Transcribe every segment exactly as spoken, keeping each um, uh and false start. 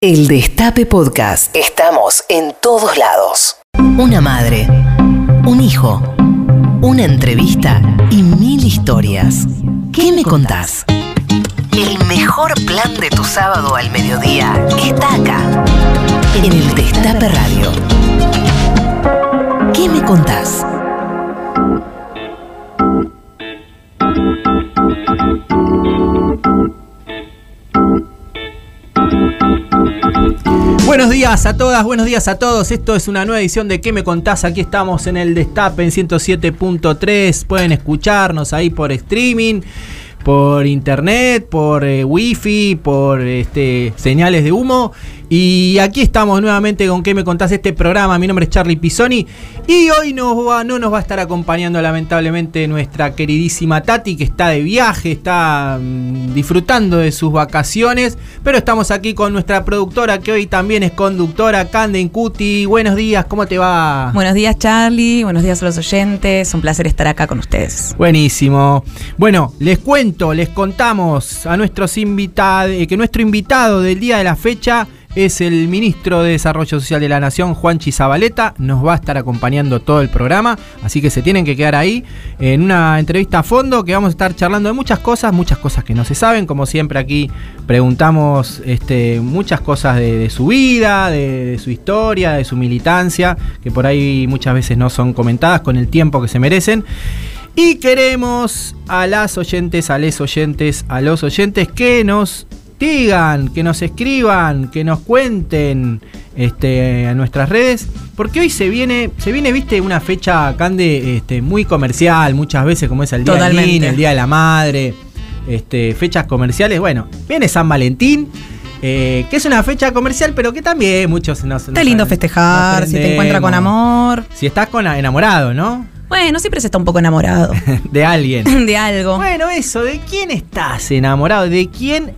El Destape Podcast. Estamos en todos lados. Una madre, un hijo, una entrevista y mil historias. ¿Qué me contás? El mejor plan de tu sábado al mediodía está acá, en El Destape Radio. ¿Qué me contás? Buenos días a todas, buenos días a todos. Esto es una nueva edición de ¿Qué me contás? Aquí estamos en el Destape en ciento siete punto tres. Pueden escucharnos ahí por streaming, por internet, por eh, wifi, por este, señales de humo. Y aquí estamos nuevamente con ¿Qué me contás? Este programa. Mi nombre es Charlie Pisoni y hoy nos va, no nos va a estar acompañando lamentablemente nuestra queridísima Tati, que está de viaje, está mmm, disfrutando de sus vacaciones. Pero estamos aquí con nuestra productora, que hoy también es conductora, Cande Incuti. Buenos días, ¿cómo te va? Buenos días, Charlie, buenos días a los oyentes, un placer estar acá con ustedes. Buenísimo. Bueno, les cuento, les contamos a nuestros invitados, que nuestro invitado del día de la fecha es el ministro de Desarrollo Social de la Nación, Juan Zabaleta. Nos va a estar acompañando todo el programa, así que se tienen que quedar ahí en una entrevista a fondo, que vamos a estar charlando de muchas cosas, muchas cosas que no se saben. Como siempre aquí preguntamos este, muchas cosas de, de su vida, de, de su historia, de su militancia, que por ahí muchas veces no son comentadas con el tiempo que se merecen. Y queremos a las oyentes, a les oyentes, a los oyentes que nos digan, que nos escriban, que nos cuenten este, a nuestras redes, porque hoy se viene, se viene, viste, una fecha, Cande, este, muy comercial, muchas veces, como es el Día del Niño, el Día de la Madre, este, fechas comerciales. Bueno, viene San Valentín, eh, que es una fecha comercial, pero que también muchos nos... Está nos, lindo festejar, si te encuentras con amor. Si estás con enamorado, ¿no? Bueno, siempre se está un poco enamorado. De alguien. De algo. Bueno, eso, ¿de quién estás enamorado? ¿De quién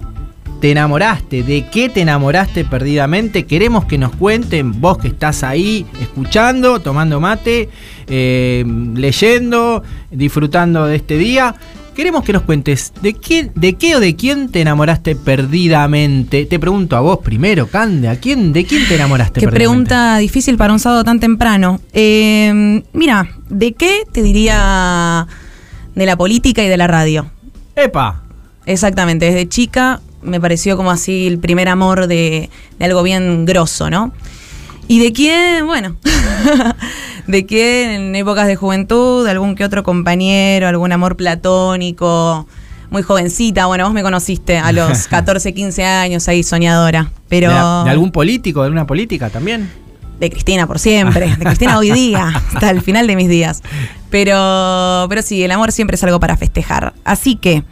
te enamoraste? ¿De qué te enamoraste perdidamente? Queremos que nos cuenten, vos que estás ahí escuchando, tomando mate, eh, leyendo, disfrutando de este día. Queremos que nos cuentes de qué, de qué o de quién te enamoraste perdidamente. Te pregunto a vos primero, Cande, ¿a quién, de quién te enamoraste qué perdidamente? Qué pregunta difícil para un sábado tan temprano. Eh, mira, ¿de qué te diría? De la política y de la radio. ¡Epa! Exactamente, desde chica me pareció como así el primer amor de, de algo bien grosso, ¿no? ¿Y de quién? Bueno, de quién en épocas de juventud, algún que otro compañero, algún amor platónico, muy jovencita. Bueno, vos me conociste a los catorce, quince años ahí, soñadora. Pero ¿De, la, de algún político, de alguna política también? De Cristina por siempre, de Cristina hoy día, hasta el final de mis días. Pero, pero sí, el amor siempre es algo para festejar. Así que,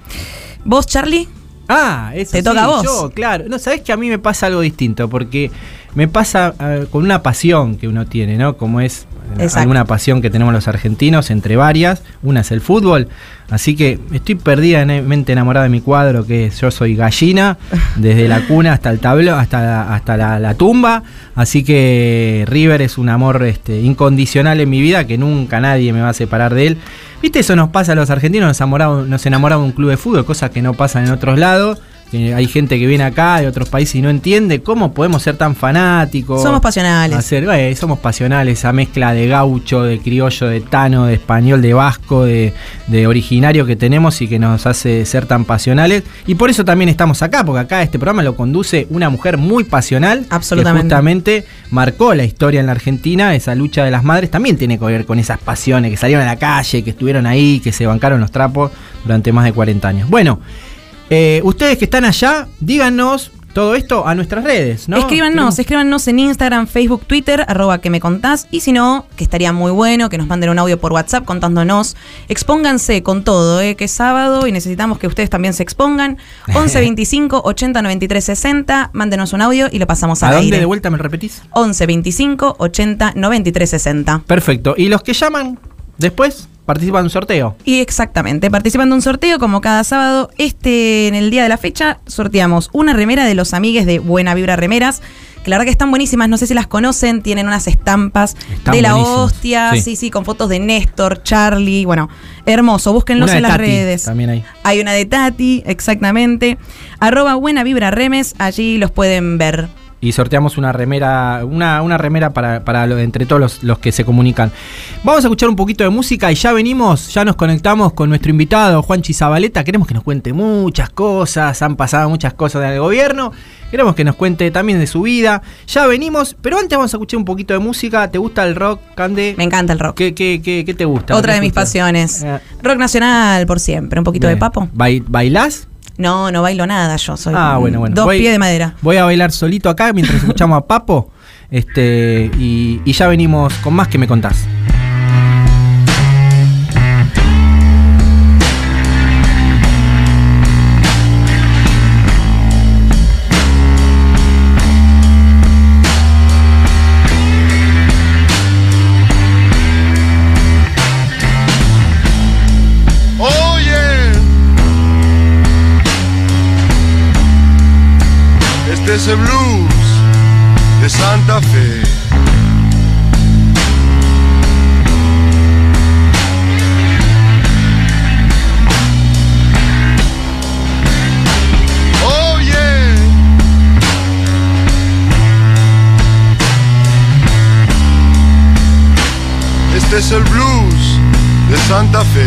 ¿vos, Charlie? Ah, eso te toca sí, a vos. Yo, claro. No, sabés que a mí me pasa algo distinto, porque me pasa uh, con una pasión que uno tiene, ¿no? Como es Exacto. alguna pasión que tenemos los argentinos, entre varias. Una es el fútbol. Así que estoy perdidamente enamorado de mi cuadro, que es Yo Soy Gallina, desde la cuna hasta el tablón, hasta la, hasta la, la tumba. Así que River es un amor este, incondicional en mi vida, que nunca nadie me va a separar de él. ¿Viste? Eso nos pasa a los argentinos, nos enamoramos, nos enamoramos de un club de fútbol, cosas que no pasan en otros lados. Hay gente que viene acá de otros países y no entiende cómo podemos ser tan fanáticos. Somos pasionales. Hacer, eh, somos pasionales, esa mezcla de gaucho, de criollo, de tano, de español, de vasco, de, de originario que tenemos y que nos hace ser tan pasionales. Y por eso también estamos acá, porque acá este programa lo conduce una mujer muy pasional. Absolutamente. Que justamente marcó la historia en la Argentina, esa lucha de las madres también tiene que ver con esas pasiones, que salieron a la calle, que estuvieron ahí, que se bancaron los trapos durante más de cuarenta años. Bueno. Eh, ustedes que están allá, díganos todo esto a nuestras redes, ¿no? Escríbanos, ¿Qué? escríbanos en Instagram, Facebook, Twitter, arroba que me contás. Y si no, que estaría muy bueno que nos manden un audio por WhatsApp contándonos. Expónganse con todo, ¿eh? Que es sábado y necesitamos que ustedes también se expongan. once veinticinco ochenta noventa y tres sesenta, mándenos un audio y lo pasamos al aire. ¿A dónde de vuelta me repetís? once veinticinco ochenta noventa y tres sesenta. Perfecto. ¿Y los que llaman después? Participan de un sorteo. Y exactamente, participan de un sorteo como cada sábado. Este, en el día de la fecha, sorteamos una remera de los amigues de Buena Vibra Remeras, que la verdad que están buenísimas, no sé si las conocen, tienen unas estampas están de la buenísimas. hostia, sí. sí, sí, con fotos de Néstor, Charlie, bueno, hermoso, búsquenlos en las Tati, redes. También hay. Hay una de Tati, exactamente, arroba Buena Vibra Remes, allí los pueden ver. y sorteamos una remera, una, una remera para, para lo, entre todos los, los que se comunican. Vamos a escuchar un poquito de música y ya venimos, ya nos conectamos con nuestro invitado, Juanchi Zabaleta. Queremos que nos cuente muchas cosas, han pasado muchas cosas del gobierno, queremos que nos cuente también de su vida. Ya venimos, pero antes vamos a escuchar un poquito de música. ¿Te gusta el rock, Cande? Me encanta el rock. ¿Qué, qué, qué, qué te gusta? Otra de mis pasiones. Eh. Rock nacional por siempre, un poquito bien. De Papo. ¿Bailás? No, no bailo nada, yo soy ah, bueno, bueno. dos voy, pies de madera. Voy a bailar solito acá mientras escuchamos a Papo, este, y, y ya venimos con más que me contás. Ese blues de Santa Fe. Oh yeah. Este es el blues de Santa Fe.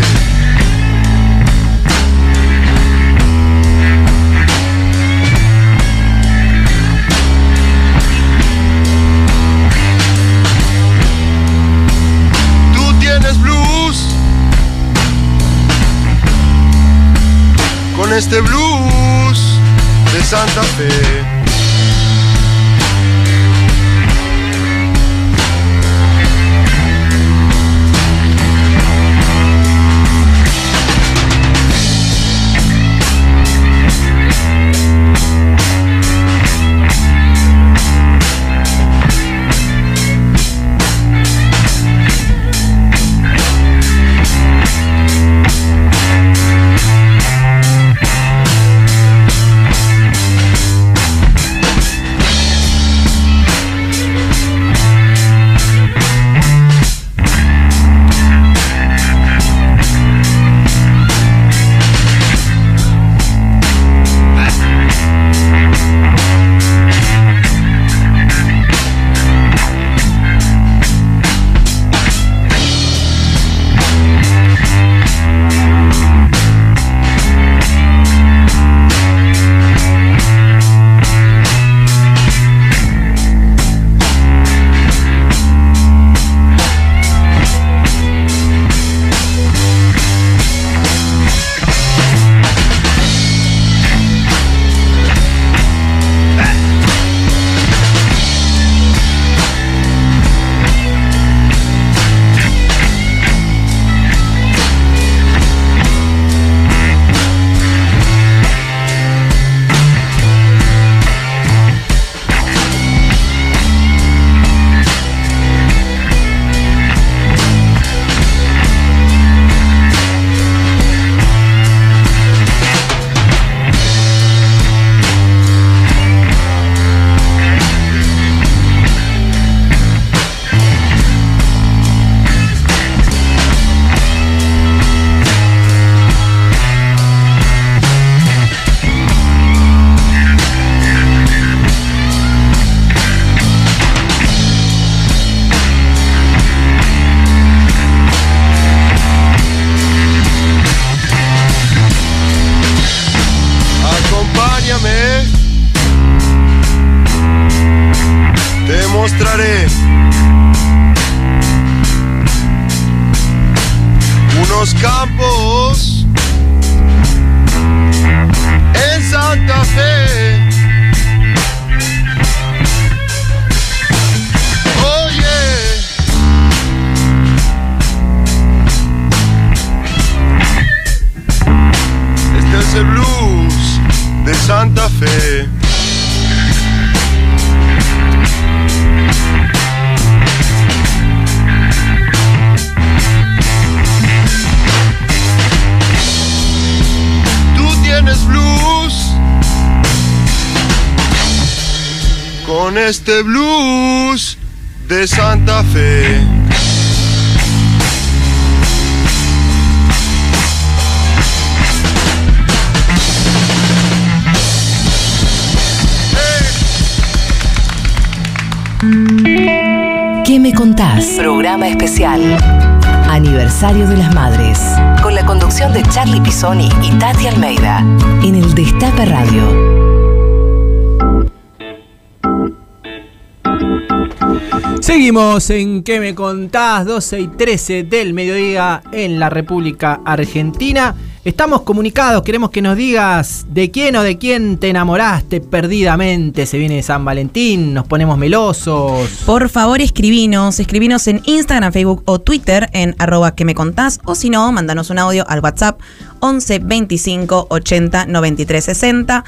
Este blues de Santa Fe. Este blues de Santa Fe. ¿Qué me contás? Programa especial. Aniversario de las Madres. Con la conducción de Charlie Pisoni y Tati Almeida. En el Destape Radio. Seguimos en ¿Qué me contás? doce y trece del mediodía en la República Argentina. Estamos comunicados, queremos que nos digas de quién o de quién te enamoraste perdidamente. Se viene San Valentín, nos ponemos melosos. Por favor, escribinos, escribinos en Instagram, Facebook o Twitter en arroba que me contás. O si no, mándanos un audio al WhatsApp once veinticinco ochenta noventa y tres sesenta.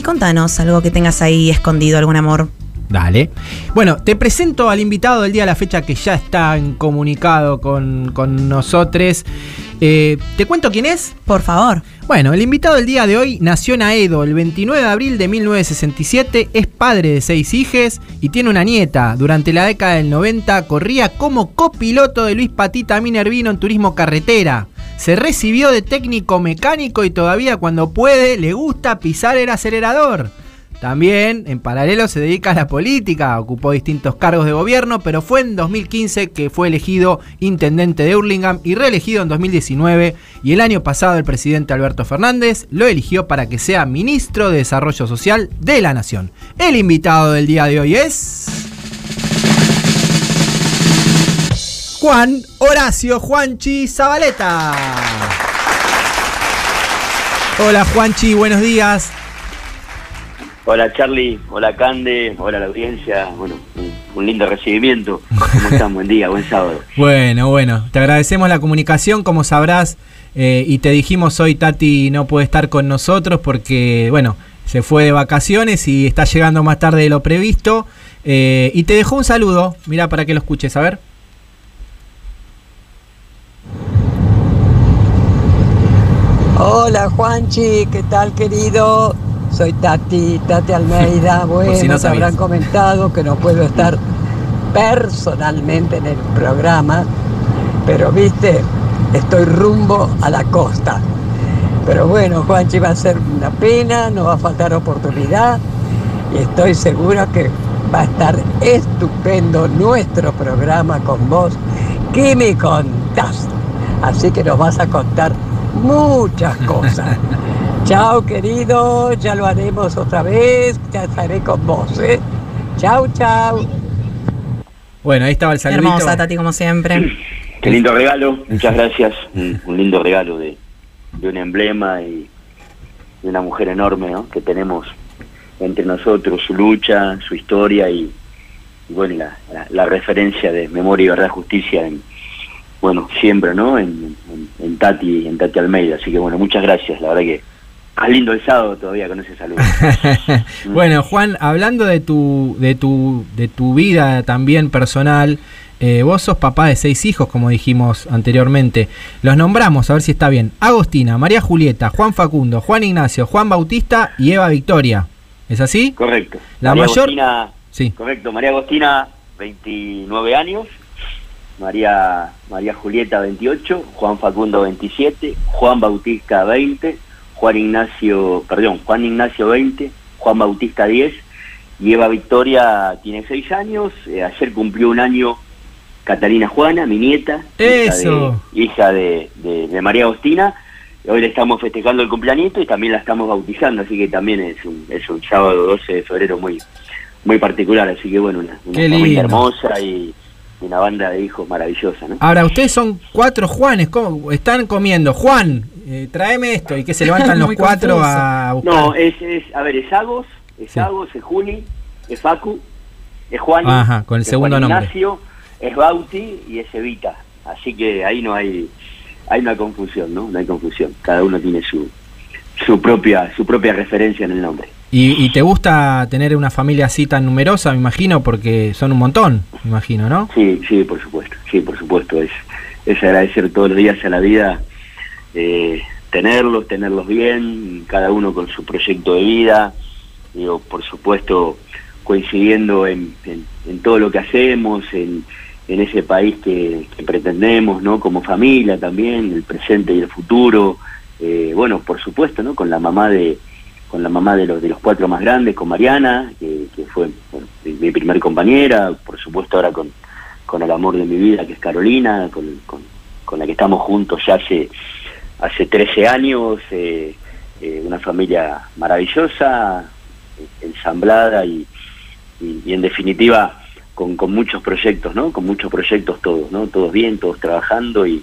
Y contanos algo que tengas ahí escondido, algún amor. Dale. Bueno, te presento al invitado del día de la fecha que ya está en comunicado con, con nosotros. Eh, ¿Te cuento quién es? Por favor. Bueno, el invitado del día de hoy nació en Aedo el veintinueve de abril de mil novecientos sesenta y siete, es padre de seis hijas y tiene una nieta. Durante la década del noventa corría como copiloto de Luis Patita Minervino en turismo carretera. Se recibió de técnico mecánico y todavía cuando puede le gusta pisar el acelerador. También, en paralelo, se dedica a la política, ocupó distintos cargos de gobierno, pero fue en dos mil quince que fue elegido intendente de Hurlingham y reelegido en dos mil diecinueve, y el año pasado el presidente Alberto Fernández lo eligió para que sea ministro de Desarrollo Social de la Nación. El invitado del día de hoy es... Juan Horacio Juanchi Zabaleta. Hola Juanchi, buenos días. Hola Charlie, hola Cande, hola la audiencia, bueno, un, un lindo recibimiento, ¿cómo están? Buen día, buen sábado. Bueno, bueno, te agradecemos la comunicación, como sabrás, eh, y te dijimos hoy Tati no puede estar con nosotros porque, bueno, se fue de vacaciones y está llegando más tarde de lo previsto, eh, y te dejó un saludo, mirá para que lo escuches, a ver. Hola Juanchi, ¿qué tal querido? Soy Tati, Tati Almeida. Bueno, si no te habrán comentado que no puedo estar personalmente en el programa, pero viste, estoy rumbo a la costa. Pero bueno, Juanchi, va a ser una pena, no va a faltar oportunidad y estoy segura que va a estar estupendo nuestro programa con vos. ¿Qué me contás? Así que nos vas a contar muchas cosas. Chao, querido, ya lo haremos otra vez, ya estaré con vos, ¿eh? Chao, chao. Bueno, ahí estaba el saludito. Hermosa, Tati, como siempre. Qué lindo regalo, muchas gracias. Un lindo regalo de, de un emblema y de una mujer enorme, ¿no? Que tenemos entre nosotros, su lucha, su historia y, y bueno, la, la, la referencia de Memoria y Verdad, Justicia en... bueno, siempre, ¿no? En, en, en Tati, en Tati Almeida. Así que, bueno, muchas gracias. La verdad que más lindo el sábado todavía con ese saludo. Bueno, Juan, hablando de tu, de tu, de tu vida también personal, eh, vos sos papá de seis hijos, como dijimos anteriormente. Los nombramos, a ver si está bien. Agostina, María Julieta, Juan Facundo, Juan Ignacio, Juan Bautista y Eva Victoria. ¿Es así? Correcto. La María mayor... Agostina, sí. Correcto. María Agostina, veintinueve años. María María Julieta, veintiocho, Juan Facundo, veintisiete, Juan Bautista, veinte, Juan Ignacio, perdón, Juan Ignacio, veinte, Juan Bautista, diez, y Eva Victoria tiene seis años, eh, ayer cumplió un año Catalina Juana, mi nieta, eso. Hija, de, hija de, de, de María Agostina, hoy le estamos festejando el cumpleañito y también la estamos bautizando, así que también es un, es un sábado doce de febrero muy, muy particular, así que bueno, una, una familia hermosa y... una banda de hijos maravillosa, ¿no? Ahora, ustedes son cuatro Juanes, ¿cómo? Están comiendo, Juan, eh, tráeme esto, y que se levantan los cuatro confuso. A buscar. No, es, es, a ver, es Agos, es sí. Agos, es Juli, es Facu, es Juan, ajá, con el segundo nombre. Ignacio, es Bauti y es Evita, así que ahí no hay, hay una confusión, ¿no? No hay confusión, cada uno tiene su, su, propia, su propia referencia en el nombre. Y, ¿Y te gusta tener una familia así tan numerosa, me imagino, porque son un montón, me imagino, ¿no? Sí, sí, por supuesto, sí, por supuesto, es, es agradecer todos los días a la vida, eh, tenerlos, tenerlos bien, cada uno con su proyecto de vida, digo, por supuesto coincidiendo en, en, en todo lo que hacemos, en, en ese país que, que pretendemos, ¿no? Como familia también, el presente y el futuro, eh, bueno, por supuesto, ¿no? Con la mamá de... con la mamá de los de los cuatro más grandes, con Mariana, que, que fue bueno, mi primer compañera, por supuesto ahora con, con el amor de mi vida, que es Carolina, con, con, con la que estamos juntos ya hace, hace trece años, eh, eh, una familia maravillosa, ensamblada y, y, y en definitiva con, con muchos proyectos, ¿no? Con muchos proyectos todos, ¿no? Todos bien, todos trabajando y,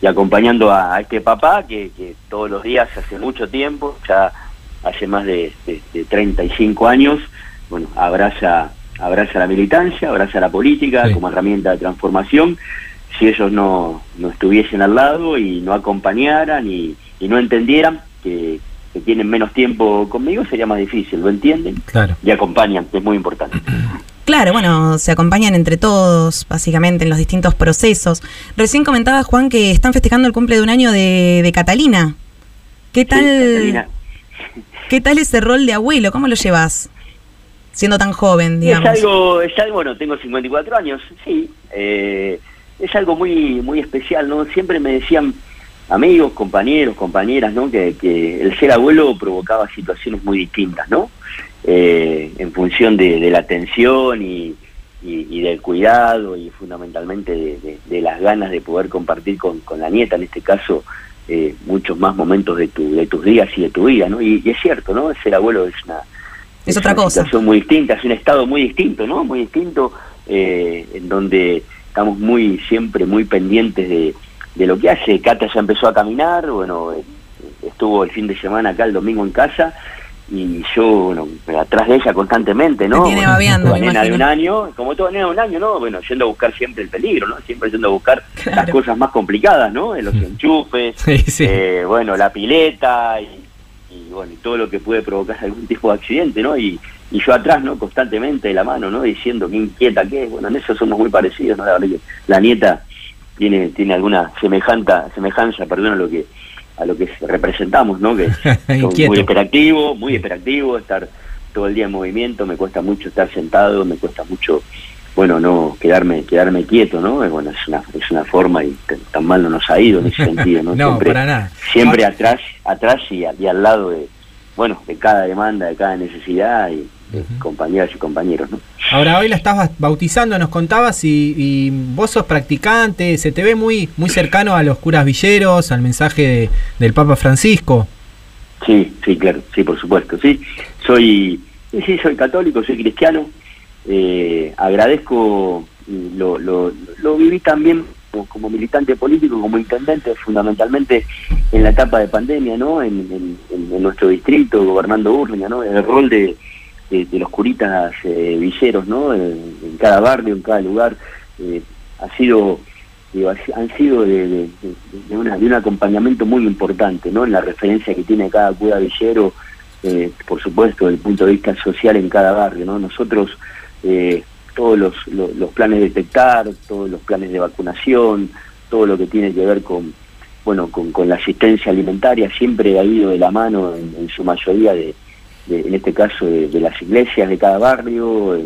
y acompañando a, a este papá que, que todos los días, hace mucho tiempo, ya hace más de, de, de treinta y cinco años, bueno, abraza abraza la militancia, abraza la política, sí, como herramienta de transformación. Si ellos no, no estuviesen al lado y no acompañaran y, y no entendieran que, que tienen menos tiempo conmigo, sería más difícil, lo entienden, claro, y acompañan, que es muy importante. Claro, bueno, se acompañan entre todos, básicamente, en los distintos procesos. Recién comentaba, Juan, que están festejando el cumple de un año de, de Catalina. ¿Qué tal, sí, Catalina. ¿Qué tal ese rol de abuelo? ¿Cómo lo llevas? Siendo tan joven, digamos. Es algo, es algo bueno, tengo cincuenta y cuatro años, sí. Eh, es algo muy muy especial, ¿no? Siempre me decían amigos, compañeros, compañeras, ¿no? Que, que el ser abuelo provocaba situaciones muy distintas, ¿no? Eh, en función de, de la atención y, y, y del cuidado y fundamentalmente de, de, de las ganas de poder compartir con, con la nieta, en este caso, Eh, muchos más momentos de, tu, de tus días y de tu vida, ¿no? Y, y es cierto, ¿no? Ser abuelo es una, es es otra una cosa. Situación muy distinta, es un estado muy distinto, ¿no? Muy distinto, eh, en donde estamos muy siempre muy pendientes de, de lo que hace. Cata ya empezó a caminar, bueno, estuvo el fin de semana acá el domingo en casa y yo, bueno, atrás de ella constantemente, ¿no? Me tiene babeando, bueno, como toda nena de un año, como toda nena de un año, ¿no? Bueno, yendo a buscar siempre el peligro, ¿no? Siempre yendo a buscar, claro, las cosas más complicadas, ¿no? Los enchufes, sí, sí. Eh, bueno, la pileta y, y, bueno, y todo lo que puede provocar algún tipo de accidente, ¿no? Y, y yo atrás, ¿no? Constantemente de la mano, ¿no? Diciendo qué inquieta que es. Bueno, en eso somos muy parecidos, ¿no? La verdad que la nieta tiene tiene alguna semejanza, semejanza, perdón, a lo que... a lo que representamos, ¿no? Que son muy hiperactivo, muy hiperactivo, estar todo el día en movimiento, me cuesta mucho estar sentado, me cuesta mucho, bueno, no quedarme quedarme quieto, ¿no? Bueno, es una es una forma y tan mal no nos ha ido en ese sentido, ¿no? No, siempre, para nada. Siempre no. atrás, atrás y, y al lado de, bueno, de cada demanda, de cada necesidad y de uh-huh. compañeras y compañeros, ¿no? Ahora hoy la estás bautizando, nos contabas, y, y vos sos practicante, se te ve muy muy cercano a los curas villeros, al mensaje de, del Papa Francisco. Sí, sí, claro, sí, por supuesto, sí. Soy sí, soy católico, soy cristiano, eh, agradezco, lo, lo, lo viví también como militante político, como intendente, fundamentalmente en la etapa de pandemia, ¿no? En, en, en nuestro distrito, gobernando Urnia, ¿no? El rol de De, de los curitas eh, villeros, ¿no? En, en cada barrio, en cada lugar, eh, ha sido, digo, han sido de, de, de, una, de un acompañamiento muy importante, ¿no? En la referencia que tiene cada cura villero, eh, por supuesto, desde el punto de vista social en cada barrio, ¿no? Nosotros, eh, todos los, los, los planes de detectar, todos los planes de vacunación, todo lo que tiene que ver con, bueno, con, con la asistencia alimentaria, siempre ha ido de la mano, en, en su mayoría, de De, en este caso de, de las iglesias de cada barrio, de,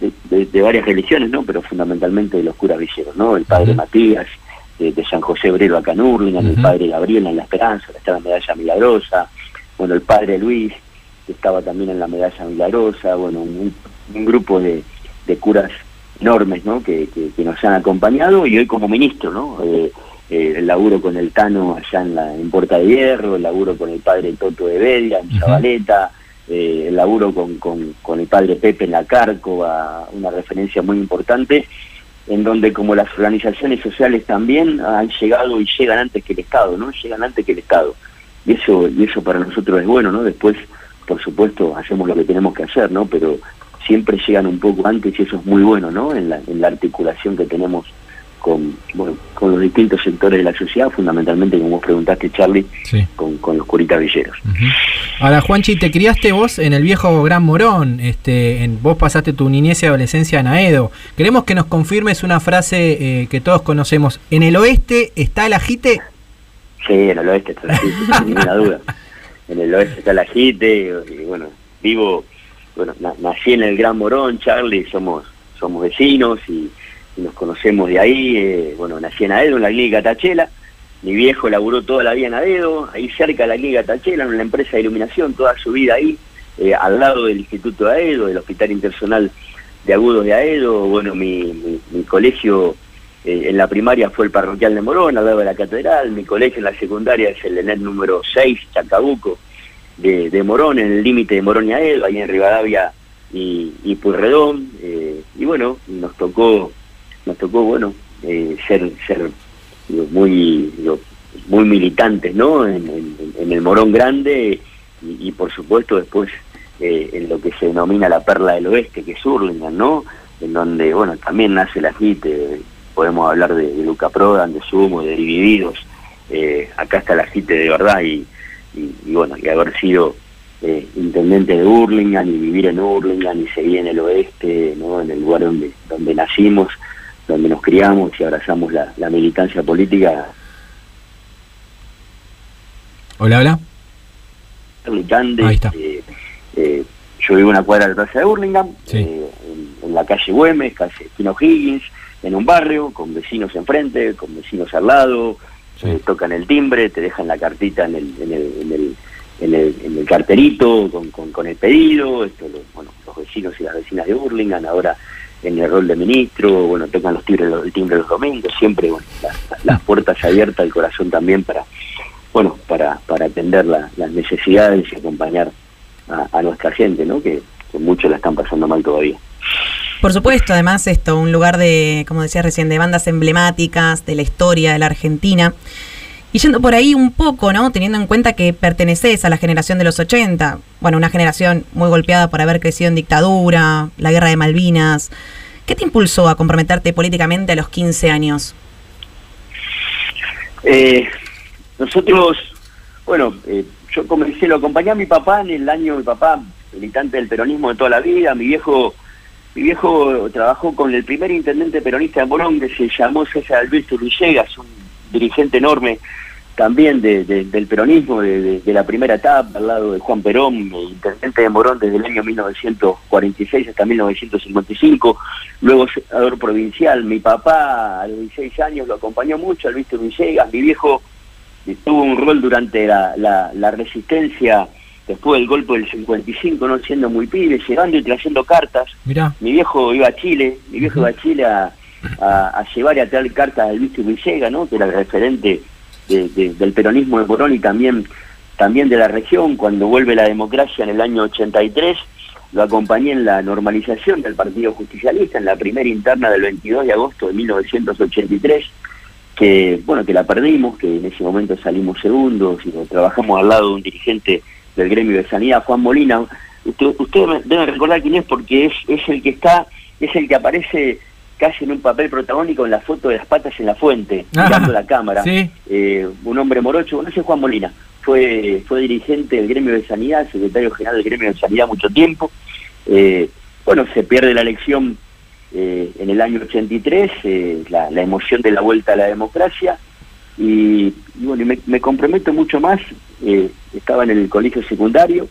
de, de, de varias religiones, ¿no? Pero fundamentalmente de los curas villeros, ¿no? El padre uh-huh. Matías, de, de San José Obrero acá en Hurlingham, uh-huh. el padre Gabriel en La Esperanza, que estaba en la medalla milagrosa, bueno, el padre Luis, que estaba también en la medalla milagrosa, bueno, un, un grupo de, de curas enormes, ¿no? Que, que, que nos han acompañado, y hoy como ministro, ¿no? Eh, eh, el laburo con el Tano allá en, la, en Puerta de Hierro, el laburo con el padre Toto de Bedia en uh-huh. Zabaleta, Eh, el laburo con, con, con el padre Pepe en la Cárcova, una referencia muy importante, en donde como las organizaciones sociales también han llegado y llegan antes que el Estado, ¿no? Llegan antes que el Estado. Y eso, y eso para nosotros es bueno, ¿no? Después, por supuesto, hacemos lo que tenemos que hacer, ¿no? Pero siempre llegan un poco antes y eso es muy bueno, ¿no? En la, en la articulación que tenemos con, bueno, con los distintos sectores de la sociedad, fundamentalmente, como vos preguntaste, Charlie, sí, con, con los curitas villeros. Uh-huh. Ahora, Juanchi, te criaste vos en el viejo Gran Morón, este, en, vos pasaste tu niñez y adolescencia en Aedo. Queremos que nos confirmes una frase eh, que todos conocemos. ¿En el oeste está el ajite? Sí, en el oeste está el ajite, sin ninguna duda. En el oeste está el ajite, y, y bueno, vivo, bueno, na- nací en el Gran Morón, Charlie, somos, somos vecinos y nos conocemos de ahí, eh, bueno, nací en Aedo, en la clínica Tachela, Mi viejo laburó toda la vida en Adedo, ahí cerca de la Liga Tachela, en la empresa de iluminación, toda su vida ahí, eh, al lado del Instituto de Aedo, del Hospital Internacional de Agudos de Aedo. Bueno, mi, mi, mi colegio eh, en la primaria fue el Parroquial de Morón, al lado de la Catedral. Mi colegio en la secundaria es el ENET número seis, Chacabuco, de, de Morón, en el límite de Morón y Aedo, ahí en Rivadavia y, y Pueyrredón. Eh, y bueno, nos tocó, nos tocó bueno, eh, ser... ser muy muy militantes, ¿no? En, en, en el Morón Grande y, y por supuesto después eh, en lo que se denomina la Perla del Oeste, que es Hurlingham, ¿no? En donde, bueno, también nace la G I T, eh, podemos hablar de, de Luca Prodan, de Sumo, de Divididos. Eh, acá está la G I T de verdad y, y, y bueno, y haber sido eh, intendente de Hurlingham y vivir en Hurlingham y seguir en el oeste, ¿no? En el lugar donde, donde nacimos, donde nos criamos y abrazamos la, la militancia política. Hola, hola. Cande, ahí está. Eh, eh, yo vivo en una cuadra de la Plaza de Hurlingham, sí. eh, en, en la calle Güemes, calle Esquina Higgins, en un barrio, con vecinos enfrente, con vecinos al lado, sí. eh, tocan el timbre, te dejan la cartita en el, en el, en el, en el, en el carterito, con, con, con el pedido, esto, lo, bueno, los vecinos y las vecinas de Hurlingham, ahora en el rol de ministro, bueno, tocan los timbres, el timbre los domingos, siempre, bueno, las, las puertas abiertas, el corazón también para, bueno, para, para atender la, las necesidades y acompañar a, a nuestra gente, ¿no? Que, que muchos la están pasando mal todavía. Por supuesto, además esto, un lugar de, como decías recién, de bandas emblemáticas, de la historia de la Argentina. Y yendo por ahí un poco, ¿no? Teniendo en cuenta que perteneces a la generación de los ochenta, bueno, una generación muy golpeada por haber crecido en dictadura, la guerra de Malvinas. ¿Qué te impulsó a comprometerte políticamente a los quince años? Eh, nosotros, bueno, eh, yo comencé, lo acompañé a mi papá en el año, mi papá, militante del peronismo de toda la vida, mi viejo... Mi viejo trabajó con el primer intendente peronista de Morón, que se llamó César Alberto Villegas, un dirigente enorme también de, de, del peronismo, de, de, de la primera etapa, al lado de Juan Perón, intendente de Morón desde el año mil novecientos cuarenta y seis hasta mil novecientos cincuenta y cinco, luego senador provincial. Mi papá a los dieciséis años lo acompañó mucho, Luis Villegas. Mi viejo tuvo un rol durante la, la, la resistencia, después del golpe del cincuenta y cinco, no siendo muy pibe, llegando y trayendo cartas. Mirá. Mi viejo iba a Chile, mi viejo uh-huh. iba a Chile a... A, a llevar y a traer cartas de Víctor Villegas, ¿no? Que era el referente de, de, del peronismo de Morón y también, también de la región. Cuando vuelve la democracia en el año ochenta y tres, lo acompañé en la normalización del Partido Justicialista, en la primera interna del veintidós de agosto de mil novecientos ochenta y tres, que, bueno, que la perdimos, que en ese momento salimos segundos y trabajamos al lado de un dirigente del gremio de Sanidad, Juan Molina. Ustedes usted deben recordar quién es, porque es, es el que está, es el que aparece casi en un papel protagónico en la foto de las patas en la fuente, ah, mirando la cámara. ¿Sí? Eh, un hombre morocho, bueno, ese es Juan Molina, fue fue dirigente del gremio de Sanidad, secretario general del gremio de Sanidad mucho tiempo. Eh, bueno, se pierde la elección eh, en el año ochenta y tres, eh, la, la emoción de la vuelta a la democracia, y, y bueno, me, me comprometo mucho más. Eh, estaba en el colegio secundario,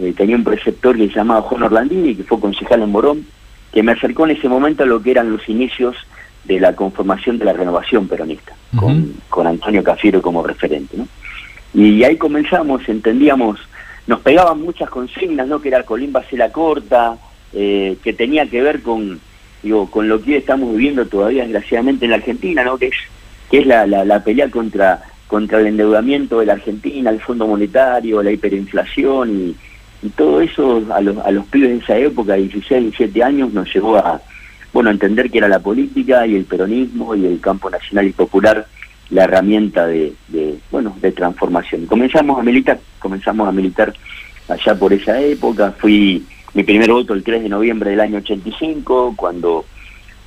eh, tenía un preceptor que se llamaba Juan Orlandini, que fue concejal en Morón, que me acercó en ese momento a lo que eran los inicios de la conformación de la renovación peronista, uh-huh. con, con Antonio Cafiero como referente, ¿no? Y ahí comenzamos, entendíamos, nos pegaban muchas consignas, ¿no? Que era Colimba se la corta, eh, que tenía que ver con, digo, con lo que estamos viviendo todavía desgraciadamente en la Argentina, ¿no? Que es, que es la, la, la pelea contra, contra el endeudamiento de la Argentina, el Fondo Monetario, la hiperinflación y... Y todo eso a los, a los pibes de esa época, de dieciséis, diecisiete años, nos llevó a, bueno, a entender que era la política y el peronismo y el campo nacional y popular la herramienta de, de, bueno, de transformación. Comenzamos a militar, comenzamos a militar allá por esa época. Fui mi primer voto el tres de noviembre del año ochenta y cinco, cuando,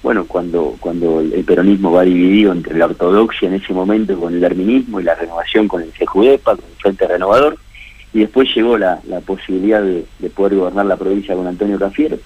bueno, cuando, cuando el peronismo va dividido entre la ortodoxia en ese momento con el arminismo y la renovación con el CEJUDEPA, con el Frente Renovador. Y después llegó la, la posibilidad de, de poder gobernar la provincia con Antonio Cafiero.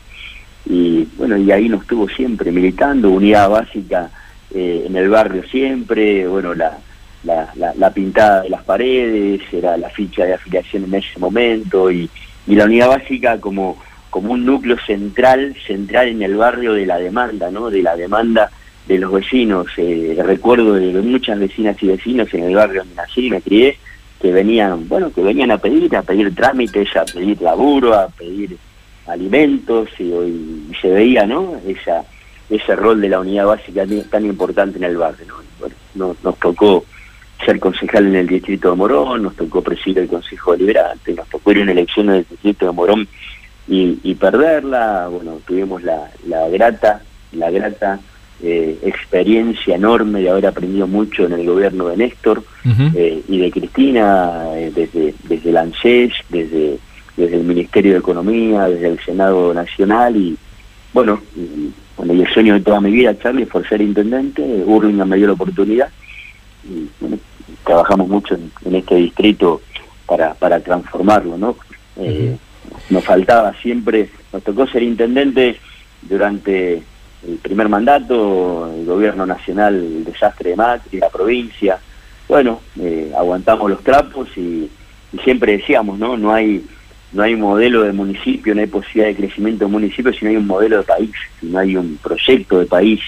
Y bueno, y ahí nos estuvo siempre militando, unidad básica eh, en el barrio siempre, bueno, la, la, la, la pintada de las paredes, era la ficha de afiliación en ese momento, y, y la unidad básica como, como un núcleo central, central en el barrio de la demanda, ¿no? De la demanda de los vecinos. Eh, recuerdo de muchas vecinas y vecinos en el barrio donde nací y me crié, que venían, bueno, que venían a pedir, a pedir trámites, a pedir laburo, a pedir alimentos, y, y se veía, ¿no?, Esa, ese rol de la unidad básica tan importante en el barrio, ¿no? Bueno, no, nos tocó ser concejal en el distrito de Morón, nos tocó presidir el Consejo Deliberante, nos tocó ir en elecciones del distrito de Morón y, y perderla. Bueno, tuvimos la, la grata, la grata eh, experiencia enorme de haber aprendido mucho en el gobierno de Néstor uh-huh. eh, y de Cristina, eh, desde, desde el ANSES, desde, desde el Ministerio de Economía, desde el Senado Nacional, y bueno, y, bueno, y el sueño de toda mi vida, Charlie, fue ser intendente. Urlinga me dio la oportunidad y bueno, trabajamos mucho en, en este distrito para, para transformarlo, ¿no? Eh, uh-huh. Nos faltaba siempre, nos tocó ser intendente durante el primer mandato, el gobierno nacional, el desastre de Macri, la provincia. Bueno, eh, aguantamos los trapos y, y siempre decíamos, ¿no? No hay, no hay modelo de municipio, no hay posibilidad de crecimiento de municipio si no hay un modelo de país, si no hay un proyecto de país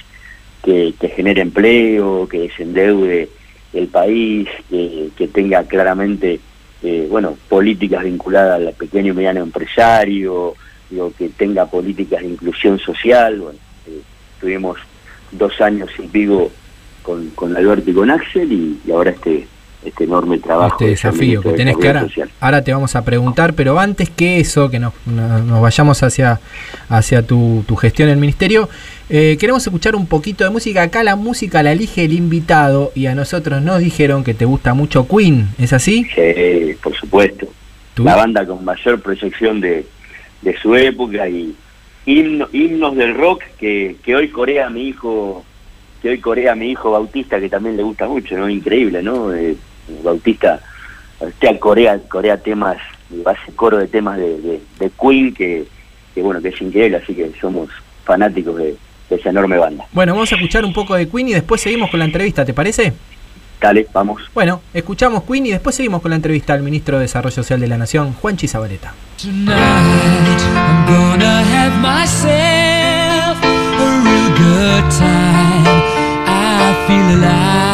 que, que genere empleo, que desendeude el país, que, que tenga claramente, eh, bueno, políticas vinculadas al pequeño y mediano empresario, digo, que tenga políticas de inclusión social. Bueno, eh, tuvimos dos años y pico con, con Alberto y con Axel, y, y ahora este este enorme trabajo. Este desafío que tenés, que ahora, ahora te vamos a preguntar, pero antes que eso, que nos, nos vayamos hacia, hacia tu, tu gestión en el ministerio, eh, queremos escuchar un poquito de música. Acá la música la elige el invitado, y a nosotros nos dijeron que te gusta mucho Queen, ¿es así? Sí, por supuesto. ¿Tú? La banda con mayor proyección de, de su época, y himno, himnos del rock que, que hoy corea mi hijo, que hoy corea mi hijo Bautista, que también le gusta mucho, ¿no? Increíble, ¿no? Eh, Bautista, usted corea, corea temas, hace coro de temas de, de, de Queen, que, que bueno, que es increíble, así que somos fanáticos de, de esa enorme banda. Bueno, vamos a escuchar un poco de Queen y después seguimos con la entrevista, ¿te parece? Dale, vamos. Bueno, escuchamos Queen y después seguimos con la entrevista al Ministro de Desarrollo Social de la Nación, Juan Zabaleta. Tonight, I'm gonna have myself a real good time. I feel alive.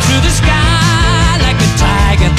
Through the sky like a tiger.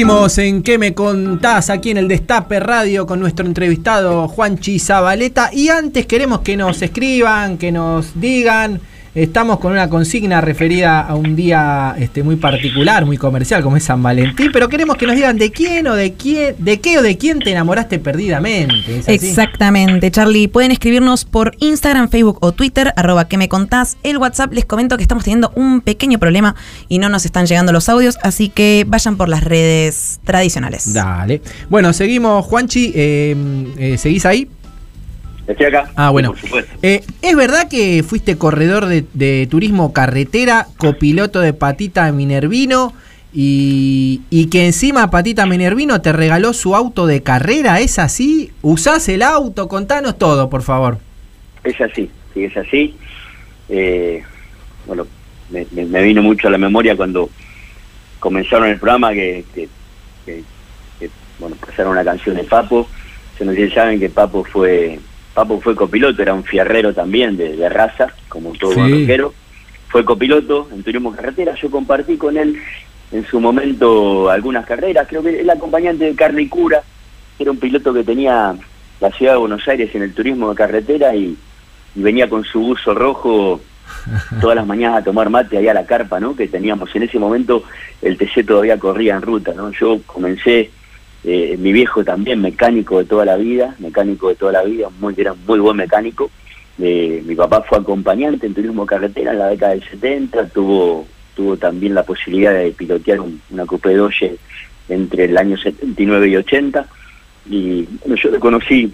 Seguimos en ¿Qué me contás? Aquí en el Destape Radio con nuestro entrevistado Juanchi Zabaleta. Y antes queremos que nos escriban, que nos digan. Estamos con una consigna referida a un día este, muy particular, muy comercial, como es San Valentín, pero queremos que nos digan de quién o de quién, de qué o de quién te enamoraste perdidamente. Exactamente, Charlie. Pueden escribirnos por Instagram, Facebook o Twitter, arroba que me contás. El WhatsApp, les comento que estamos teniendo un pequeño problema y no nos están llegando los audios, así que vayan por las redes tradicionales. Dale. Bueno, seguimos, Juanchi. Eh, eh, ¿Seguís ahí? Estoy acá. Ah, bueno. Por supuesto. Eh, ¿Es verdad que fuiste corredor de, de turismo carretera, copiloto de Patita Minervino y, y que encima Patita Minervino te regaló su auto de carrera? ¿Es así? ¿Usás el auto? Contanos todo, por favor. Es así, sí, es así. Eh, bueno, me, me vino mucho a la memoria cuando comenzaron el programa que, que, que, que bueno, pasaron una canción de Papo. Se nos saben que Papo fue... Papo fue copiloto, era un fierrero también de, de raza, como todo barroquero. Sí. Fue copiloto en turismo carretera. Yo compartí con él en su momento algunas carreras. Creo que el acompañante de Carne y Cura era un piloto que tenía la ciudad de Buenos Aires en el turismo de carretera y, y venía con su buzo rojo todas las mañanas a tomar mate allá a la carpa, ¿no? Que teníamos. En ese momento el T C todavía corría en ruta, ¿no? Yo comencé... Eh, mi viejo también, mecánico de toda la vida, mecánico de toda la vida, muy, era muy buen mecánico. Eh, mi papá fue acompañante en turismo carretera en la década del setenta, tuvo tuvo también la posibilidad de pilotear un, una Coupé Dodge entre el año setenta y nueve y ochenta. Y bueno, yo conocí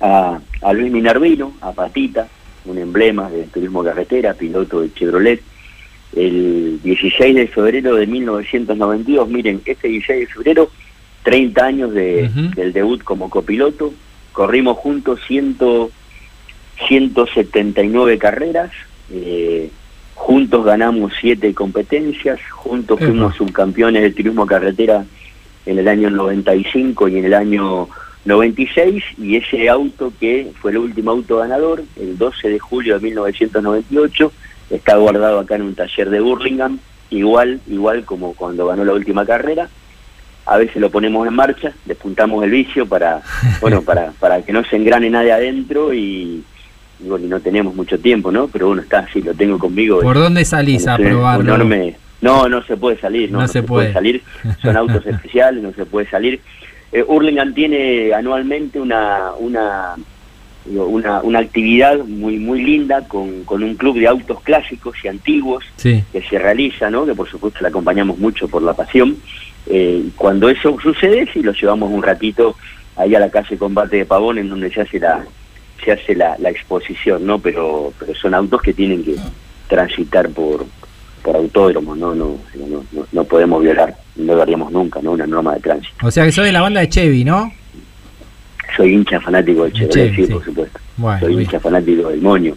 a, a Luis Minervino, a Patita, un emblema del turismo carretera, piloto de Chevrolet. El dieciséis de febrero de mil novecientos noventa y dos, miren, este dieciséis de febrero, treinta años de, uh-huh. del debut como copiloto. Corrimos juntos ciento, ciento setenta y nueve carreras, eh, juntos ganamos siete competencias, juntos uh-huh. fuimos subcampeones de turismo carretera en el año noventa y cinco y en el año noventa y seis, y ese auto que fue el último auto ganador, el doce de julio de mil novecientos noventa y ocho, está guardado acá en un taller de Burlingame, igual, igual como cuando ganó la última carrera. A veces lo ponemos en marcha, despuntamos el vicio para bueno para para que no se engrane nadie adentro y, y bueno, no tenemos mucho tiempo, ¿no? Pero bueno, está así, lo tengo conmigo. ¿Por es, dónde salís a probarlo? Enorme... No, no se puede salir, no, no, no se, se puede. puede salir, son autos especiales, no se puede salir. Eh, Hurlingham tiene anualmente una una una una actividad muy muy linda con, con un club de autos clásicos y antiguos, sí, que se realiza, ¿no? Que por supuesto la acompañamos mucho por la pasión. Eh, cuando eso sucede, si sí, lo llevamos un ratito ahí a la calle Combate de Pavón, en donde se hace la se hace la, la exposición, ¿no? Pero pero son autos que tienen que transitar por por autódromos, ¿no? No, no, no, no podemos violar, no lo haríamos nunca, ¿no? Una norma de tránsito. O sea que soy de la banda de Chevy, ¿no? Soy hincha fanático del Chevrolet, Chevy, sí, sí, por supuesto. Bueno, soy bien. Hincha fanático del moño.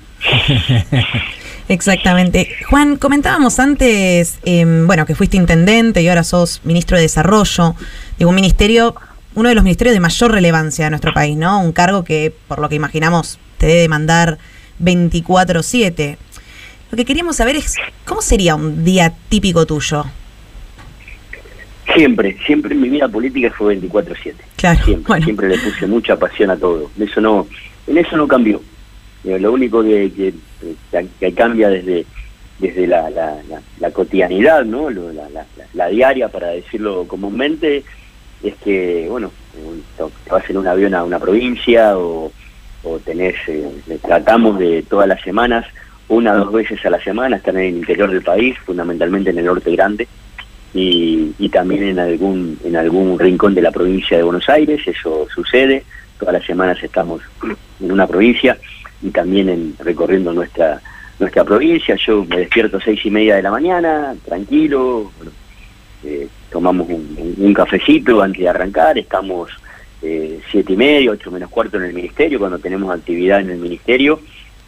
Exactamente. Juan, comentábamos antes, eh, bueno, que fuiste intendente y ahora sos ministro de Desarrollo de un ministerio, uno de los ministerios de mayor relevancia de nuestro país, ¿no? Un cargo que, por lo que imaginamos, te debe demandar veinticuatro siete. Lo que queríamos saber es, ¿cómo sería un día típico tuyo? Siempre, siempre en mi vida política fue veinticuatro siete. Claro. Siempre, bueno. siempre le puse mucha pasión a todo. Eso no, en eso no cambió. Lo único que, que, que cambia desde, desde la, la, la, la cotidianidad, ¿no? La, la, la, la diaria, para decirlo comúnmente, es que, bueno, te vas en un avión a una provincia o, o tenés, eh, tratamos de todas las semanas, una o dos veces a la semana, estar en el interior del país, fundamentalmente en el norte grande, y, y también en algún, en algún rincón de la provincia de Buenos Aires. Eso sucede, todas las semanas estamos en una provincia, y también en, recorriendo nuestra nuestra provincia. Yo me despierto a seis y media de la mañana, tranquilo, eh, tomamos un, un cafecito antes de arrancar, estamos eh, siete y media, ocho menos cuarto en el ministerio, cuando tenemos actividad en el ministerio,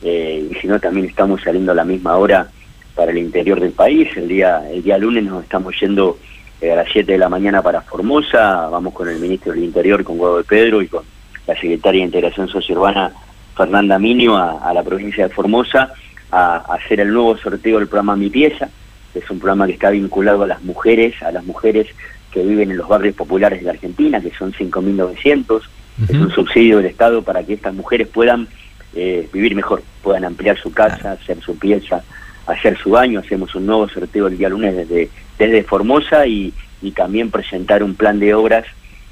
eh, y si no también estamos saliendo a la misma hora para el interior del país. El día el día lunes nos estamos yendo eh, a las siete de la mañana para Formosa, vamos con el ministro del Interior, con Guado de Pedro, y con la secretaria de Integración Sociourbana, Fernanda Miño, a, a la provincia de Formosa a, a hacer el nuevo sorteo del programa Mi Pieza, es un programa que está vinculado a las mujeres, a las mujeres que viven en los barrios populares de la Argentina, que son cinco mil novecientos, uh-huh. Es un subsidio del Estado para que estas mujeres puedan eh, vivir mejor, puedan ampliar su casa, hacer su pieza, hacer su baño. Hacemos un nuevo sorteo el día lunes desde, desde Formosa y, y también presentar un plan de obras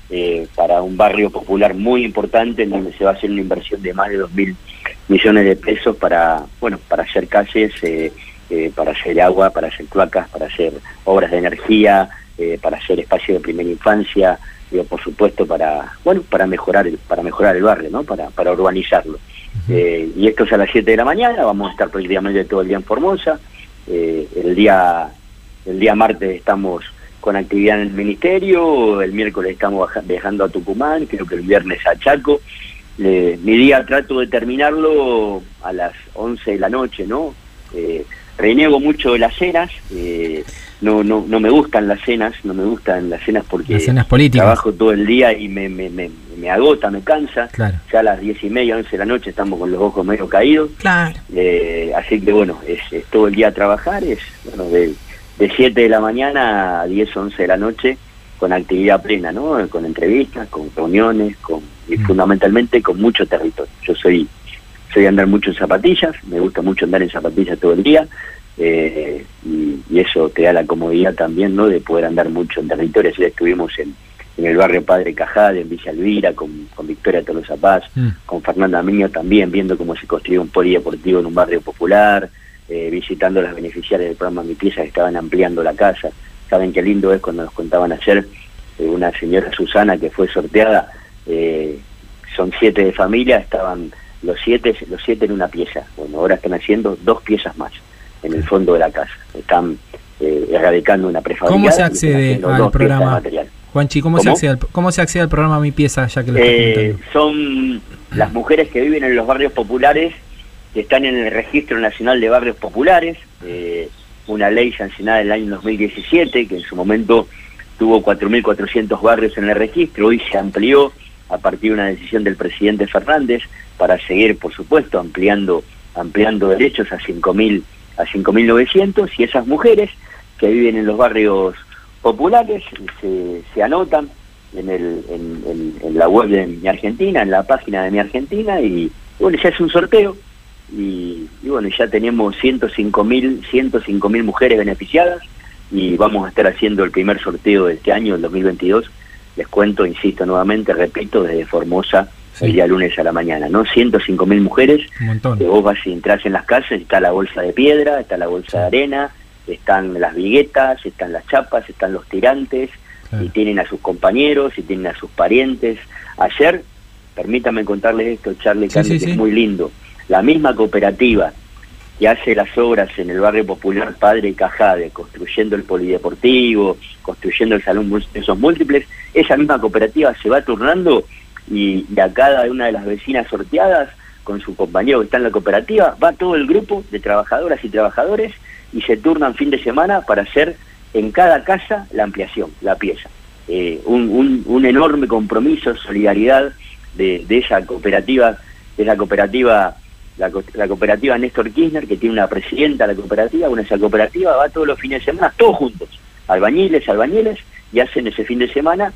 eh, para un barrio popular muy importante, en donde se va a hacer una inversión de más de dos mil millones de pesos para, bueno, para hacer calles, eh, eh, para hacer agua, para hacer cloacas, para hacer obras de energía, eh, para hacer espacio de primera infancia, digo, por supuesto para, bueno, para mejorar el, para mejorar el barrio, ¿no? Para, para urbanizarlo. Eh, y esto es a las siete de la mañana, vamos a estar prácticamente todo el día en Formosa. Eh, el día el día martes estamos con actividad en el ministerio, el miércoles estamos viajando a Tucumán, creo que el viernes a Chaco. Eh, mi día trato de terminarlo a las once de la noche, ¿no? Eh, reniego mucho de las cenas, eh, no, no, no me gustan las cenas, no me gustan las cenas porque las cenas políticas. Trabajo todo el día y me, me, me, me agota, me cansa. Claro. Ya a las diez y media, once de la noche estamos con los ojos medio caídos. Claro. Eh, así que bueno, es, es todo el día a trabajar, es bueno, de, de siete de la mañana a diez, once de la noche con actividad plena, ¿no? Con entrevistas, con reuniones, con y fundamentalmente con mucho territorio. Yo soy soy de andar mucho en zapatillas, me gusta mucho andar en zapatillas todo el día, eh, y, y eso te da la comodidad también, ¿no? De poder andar mucho en territorio. Así estuvimos en, en el barrio Padre Cajal, en Villa Elvira, con, con Victoria Tolosa Paz, mm. con Fernanda Miño también, viendo cómo se construyó un polideportivo en un barrio popular, eh, visitando a las beneficiarias del programa Mi Pieza que estaban ampliando la casa. Saben qué lindo es cuando nos contaban ayer eh, una señora Susana que fue sorteada. Eh, son siete de familia, estaban los siete los siete en una pieza. Bueno, ahora están haciendo dos piezas más en el fondo de la casa. Están eh, erradicando una prefabricada. ¿Cómo se accede al programa? Juanchi, ¿cómo, ¿Cómo? Se accede al, ¿cómo se accede al programa Mi Pieza? Ya que lo eh, son las mujeres que viven en los barrios populares, que están en el Registro Nacional de Barrios Populares, eh, una ley sancionada en el año dos mil diecisiete, que en su momento tuvo cuatro mil cuatrocientos barrios en el registro, hoy se amplió a partir de una decisión del presidente Fernández para seguir, por supuesto, ampliando ampliando derechos a cinco mil novecientos, y esas mujeres que viven en los barrios populares se, se anotan en, el, en, en, en la web de Mi Argentina, en la página de Mi Argentina, y bueno, ya es un sorteo, y, y bueno, ya tenemos ciento cinco mil mujeres beneficiadas, y vamos a estar haciendo el primer sorteo de este año, el dos mil veintidós, Les cuento, insisto nuevamente, repito, desde Formosa, sí. El día lunes a la mañana, ¿no? ciento cinco mil mujeres, que vos vas y entras en las calles, está la bolsa de piedra, está la bolsa sí. de arena, están las viguetas, están las chapas, están los tirantes, claro. Y tienen a sus compañeros, y tienen a sus parientes. Ayer, permítame contarles esto, Charlie, sí, Cande, sí, que sí. es muy lindo, la misma cooperativa que hace las obras en el barrio popular Padre Cajade, construyendo el polideportivo, construyendo el salón de usos múltiples, esa misma cooperativa se va turnando y a cada una de las vecinas sorteadas, con su compañero que está en la cooperativa, va todo el grupo de trabajadoras y trabajadores y se turnan fin de semana para hacer en cada casa la ampliación, la pieza. Eh, un, un, un enorme compromiso, solidaridad de, de esa cooperativa, de esa cooperativa La, la cooperativa Néstor Kirchner, que tiene una presidenta de la cooperativa. Bueno, esa cooperativa va todos los fines de semana, todos juntos, albañiles, albañiles, y hacen ese fin de semana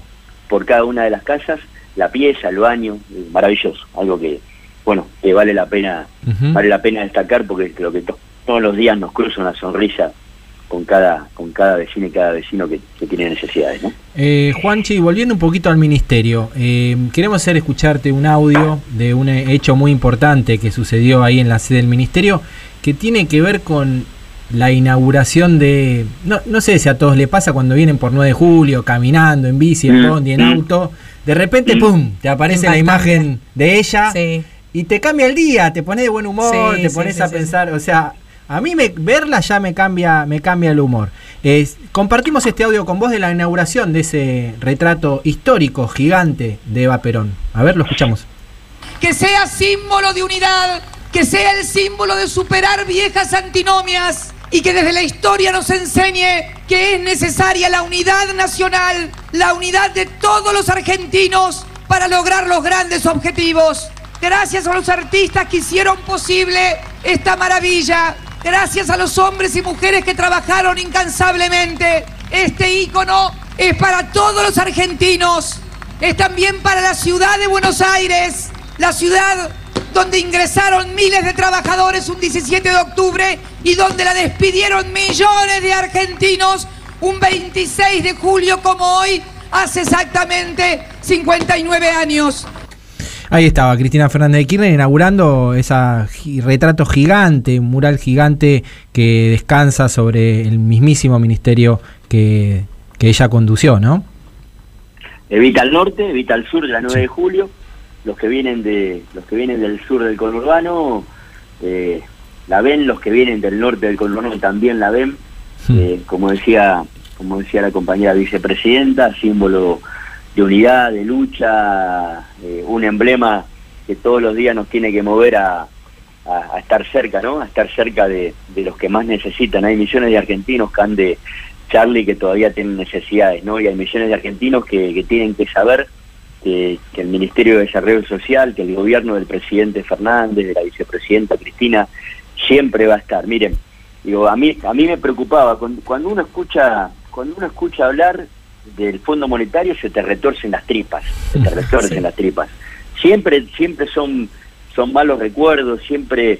por cada una de las casas la pieza, el baño, maravilloso, algo que, bueno, que vale la pena, uh-huh. vale la pena destacar, porque creo que to- todos los días nos cruza una sonrisa con cada con cada vecino y cada vecino que, que tiene necesidades, ¿no? Eh, Juanchi, volviendo un poquito al ministerio, eh, queremos hacer escucharte un audio de un hecho muy importante que sucedió ahí en la sede del ministerio, que tiene que ver con la inauguración de... No, no sé si a todos le pasa cuando vienen por nueve de julio, caminando, en bici, en bondi, en auto, de repente, pum, te aparece la imagen de ella sí. y te cambia el día, te pones de buen humor, sí, te pones sí, sí, a sí, pensar, sí. o sea... A mí me, verla ya me cambia me cambia el humor. Eh, compartimos este audio con vos de la inauguración de ese retrato histórico gigante de Eva Perón. A ver, lo escuchamos. Que sea símbolo de unidad, que sea el símbolo de superar viejas antinomias y que desde la historia nos enseñe que es necesaria la unidad nacional, la unidad de todos los argentinos para lograr los grandes objetivos. Gracias a los artistas que hicieron posible esta maravilla. Gracias a los hombres y mujeres que trabajaron incansablemente. Este ícono es para todos los argentinos. Es también para la ciudad de Buenos Aires, la ciudad donde ingresaron miles de trabajadores un diecisiete de octubre y donde la despidieron millones de argentinos un veintiséis de julio como hoy, hace exactamente cincuenta y nueve años. Ahí estaba Cristina Fernández de Kirchner inaugurando ese retrato gigante, un mural gigante que descansa sobre el mismísimo ministerio que, que ella condució, ¿no? Evita el norte, evita el sur de la nueve de julio. Los que vienen de los que vienen del sur del conurbano eh, la ven, los que vienen del norte del conurbano también la ven. Eh, como decía como decía la compañera vicepresidenta, símbolo de unidad, de lucha, eh, un emblema que todos los días nos tiene que mover a, a, a estar cerca, ¿no? A estar cerca de, de los que más necesitan. Hay millones de argentinos, Cande, Charlie, que todavía tienen necesidades, ¿no? Y hay millones de argentinos que, que tienen que saber que, que el Ministerio de Desarrollo Social, que el gobierno del presidente Fernández, de la vicepresidenta Cristina, siempre va a estar. Miren, digo, a mí a mí me preocupaba cuando uno escucha cuando uno escucha hablar del Fondo Monetario, se te retorcen las tripas, se te retorcen sí. las tripas. Siempre siempre son son malos recuerdos, siempre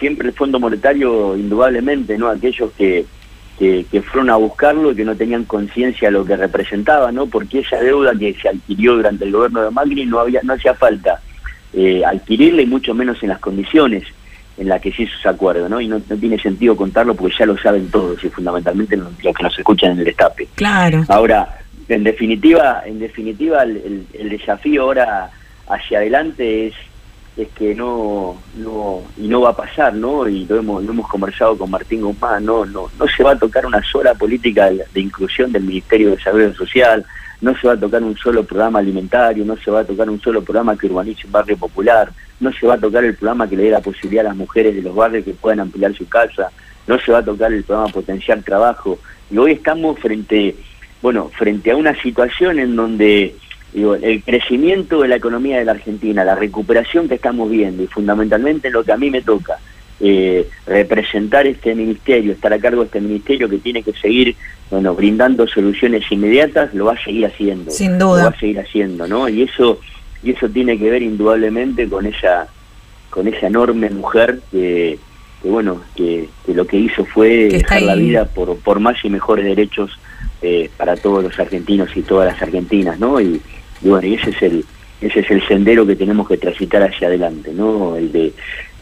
siempre el Fondo Monetario, indudablemente, ¿no? Aquellos que que, que fueron a buscarlo y que no tenían conciencia de lo que representaba, ¿no? Porque esa deuda que se adquirió durante el gobierno de Macri no había no hacía falta eh, adquirirla, y mucho menos en las condiciones en la que se hizo ese acuerdo, ¿no? Y no, no tiene sentido contarlo porque ya lo saben todos, y fundamentalmente los que nos escuchan en el Destape. Claro. Ahora, en definitiva, en definitiva el, el, el desafío ahora hacia adelante es, es que no, no, y no va a pasar, ¿no? Y lo hemos, lo hemos conversado con Martín Guzmán, no, no, no se va a tocar una sola política de, de inclusión del Ministerio de Desarrollo Social, no se va a tocar un solo programa alimentario, no se va a tocar un solo programa que urbanice un barrio popular, no se va a tocar el programa que le dé la posibilidad a las mujeres de los barrios que puedan ampliar su casa, no se va a tocar el programa Potenciar Trabajo. Y hoy estamos frente, bueno, frente a una situación en donde, digo, el crecimiento de la economía de la Argentina, la recuperación que estamos viendo, y fundamentalmente lo que a mí me toca, eh, representar este ministerio, estar a cargo de este ministerio que tiene que seguir, bueno, brindando soluciones inmediatas, lo va a seguir haciendo. Sin duda. Lo va a seguir haciendo, ¿no? Y eso... Y eso tiene que ver indudablemente con esa con esa enorme mujer que, que bueno, que, que lo que hizo fue dejar la vida por, por más y mejores derechos eh, para todos los argentinos y todas las argentinas, ¿no? Y, y bueno, y ese es el ese es el sendero que tenemos que transitar hacia adelante, ¿no? El de,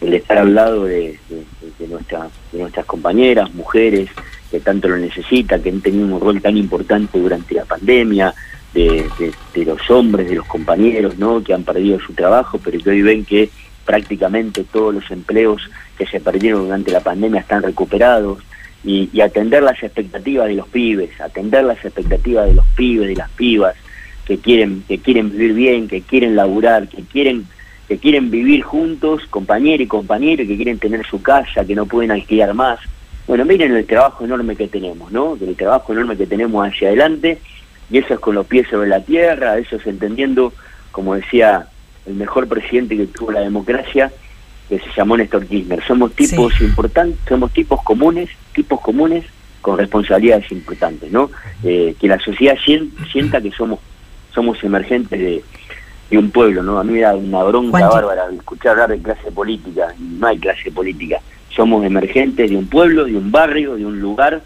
el de estar al lado de, de, de, nuestra, de nuestras compañeras, mujeres, que tanto lo necesitan, que han tenido un rol tan importante durante la pandemia. De, de, de los hombres, de los compañeros, ¿no? Que han perdido su trabajo, pero que hoy ven que prácticamente todos los empleos que se perdieron durante la pandemia están recuperados, y, y atender las expectativas de los pibes, atender las expectativas de los pibes, de las pibas, que quieren, que quieren vivir bien, que quieren laburar, que quieren, que quieren vivir juntos, compañero y compañero, que quieren tener su casa, que no pueden alquilar más. Bueno, miren el trabajo enorme que tenemos, ¿no? El trabajo enorme que tenemos hacia adelante. Y eso es con los pies sobre la tierra, eso es entendiendo, como decía el mejor presidente que tuvo la democracia, que se llamó Néstor Kirchner. Somos tipos sí. importantes, somos tipos comunes, tipos comunes con responsabilidades importantes, ¿no? Eh, que la sociedad sienta que somos somos emergentes de, de un pueblo, ¿no? A mí me da una bronca ¿Cuánto? bárbara escuchar hablar de clase política. No hay clase política. Somos emergentes de un pueblo, de un barrio, de un lugar,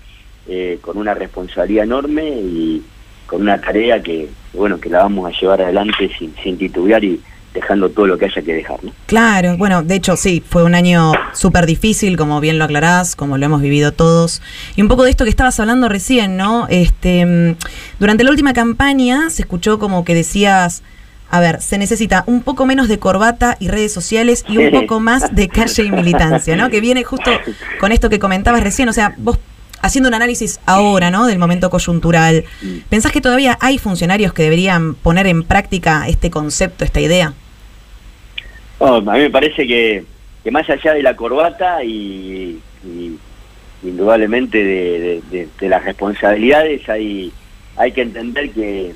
eh, con una responsabilidad enorme y con una tarea que, bueno, que la vamos a llevar adelante sin, sin titubear y dejando todo lo que haya que dejar, ¿no? Claro, bueno, de hecho sí, fue un año súper difícil, como bien lo aclarás, como lo hemos vivido todos. Y un poco de esto que estabas hablando recién, ¿no? Este, durante la última campaña se escuchó como que decías, a ver, se necesita un poco menos de corbata y redes sociales y un poco más de calle y militancia, ¿no? Que viene justo con esto que comentabas recién, o sea, vos... Haciendo un análisis ahora, ¿no?, del momento coyuntural, ¿pensás que todavía hay funcionarios que deberían poner en práctica este concepto, esta idea? Oh, a mí me parece que, que más allá de la corbata y, y indudablemente de, de, de, de las responsabilidades, hay, hay que entender que,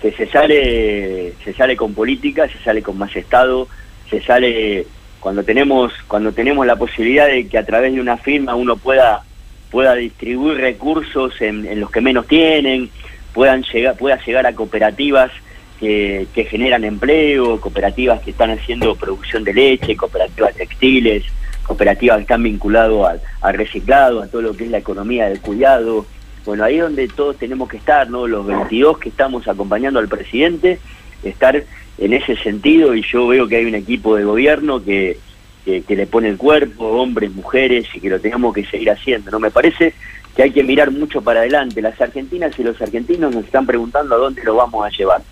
que se sale se sale con política, se sale con más Estado, se sale cuando tenemos cuando tenemos la posibilidad de que a través de una firma uno pueda pueda distribuir recursos en, en los que menos tienen, puedan llegar pueda llegar a cooperativas que, que generan empleo, cooperativas que están haciendo producción de leche, cooperativas textiles, cooperativas que están vinculadas al reciclado, a todo lo que es la economía del cuidado. Bueno, ahí es donde todos tenemos que estar, ¿no? Los veintidós que estamos acompañando al presidente, estar en ese sentido, y yo veo que hay un equipo de gobierno que, que, que le pone el cuerpo, hombres, mujeres, y que lo tenemos que seguir haciendo, ¿no? Me parece que hay que mirar mucho para adelante. Las argentinas y los argentinos nos están preguntando a dónde lo vamos a llevar,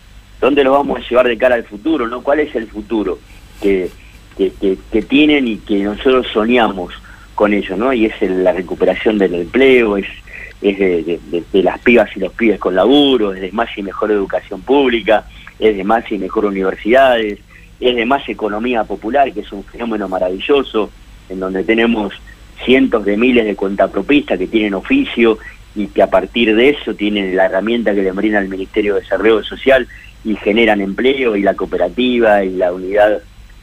dónde lo vamos a llevar de cara al futuro, ¿no? ¿Cuál es el futuro que, que, que, que tienen y que nosotros soñamos con ellos, ¿no? Y es el, la recuperación del empleo, es... es de, de, de, de las pibas y los pibes con laburo, es de más y mejor educación pública, es de más y mejor universidades, es de más economía popular, que es un fenómeno maravilloso, en donde tenemos cientos de miles de cuentapropistas que tienen oficio y que a partir de eso tienen la herramienta que le brinda el Ministerio de Desarrollo Social y generan empleo, y la cooperativa, y la unidad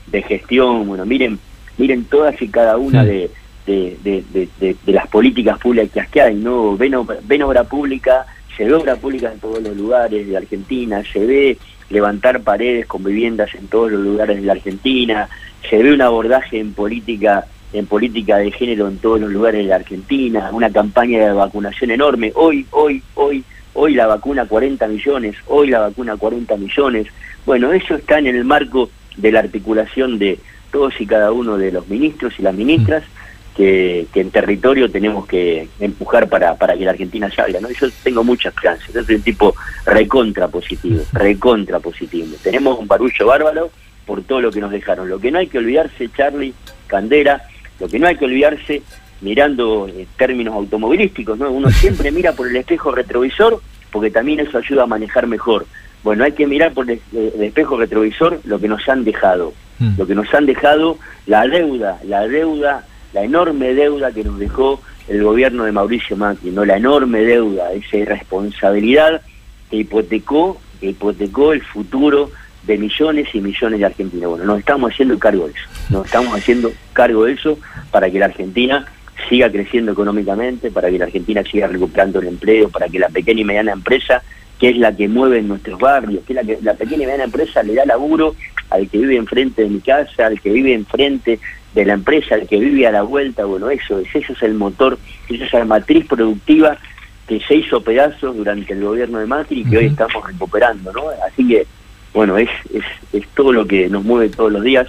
de gestión. Bueno, miren, miren todas y cada una de... De, de, de, de las políticas públicas que hay, ¿no? Ven, ven obra pública, se ve obra pública en todos los lugares de Argentina, se ve levantar paredes con viviendas en todos los lugares de la Argentina, se ve un abordaje en política, en política de género en todos los lugares de la Argentina, una campaña de vacunación enorme, hoy, hoy, hoy, hoy la vacuna cuarenta millones, hoy la vacuna cuarenta millones, bueno, eso está en el marco de la articulación de todos y cada uno de los ministros y las ministras, Que, que en territorio tenemos que empujar para, para que la Argentina salga, ¿no? Yo tengo muchas chances, yo soy un tipo recontra positivo, recontra positivo. Tenemos un barullo bárbaro por todo lo que nos dejaron. Lo que no hay que olvidarse, Charlie, Candera, lo que no hay que olvidarse, mirando en términos automovilísticos, ¿no? Uno siempre mira por el espejo retrovisor, porque también eso ayuda a manejar mejor. Bueno, hay que mirar por el, el espejo retrovisor lo que nos han dejado, lo que nos han dejado, la deuda, la deuda... la enorme deuda que nos dejó el gobierno de Mauricio Macri, ¿no? La enorme deuda, esa irresponsabilidad que hipotecó, que hipotecó el futuro de millones y millones de argentinos. Bueno, nos estamos haciendo cargo de eso, nos estamos haciendo cargo de eso para que la Argentina siga creciendo económicamente, para que la Argentina siga recuperando el empleo, para que la pequeña y mediana empresa, que es la que mueve en nuestros barrios, que es la que la pequeña y mediana empresa le da laburo al que vive enfrente de mi casa, al que vive enfrente de la empresa, al que vive a la vuelta. Bueno, eso es, eso es el motor, eso es la matriz productiva que se hizo pedazos durante el gobierno de Macri y que uh-huh. hoy estamos recuperando, ¿no? Así que, bueno, es, es, es todo lo que nos mueve todos los días,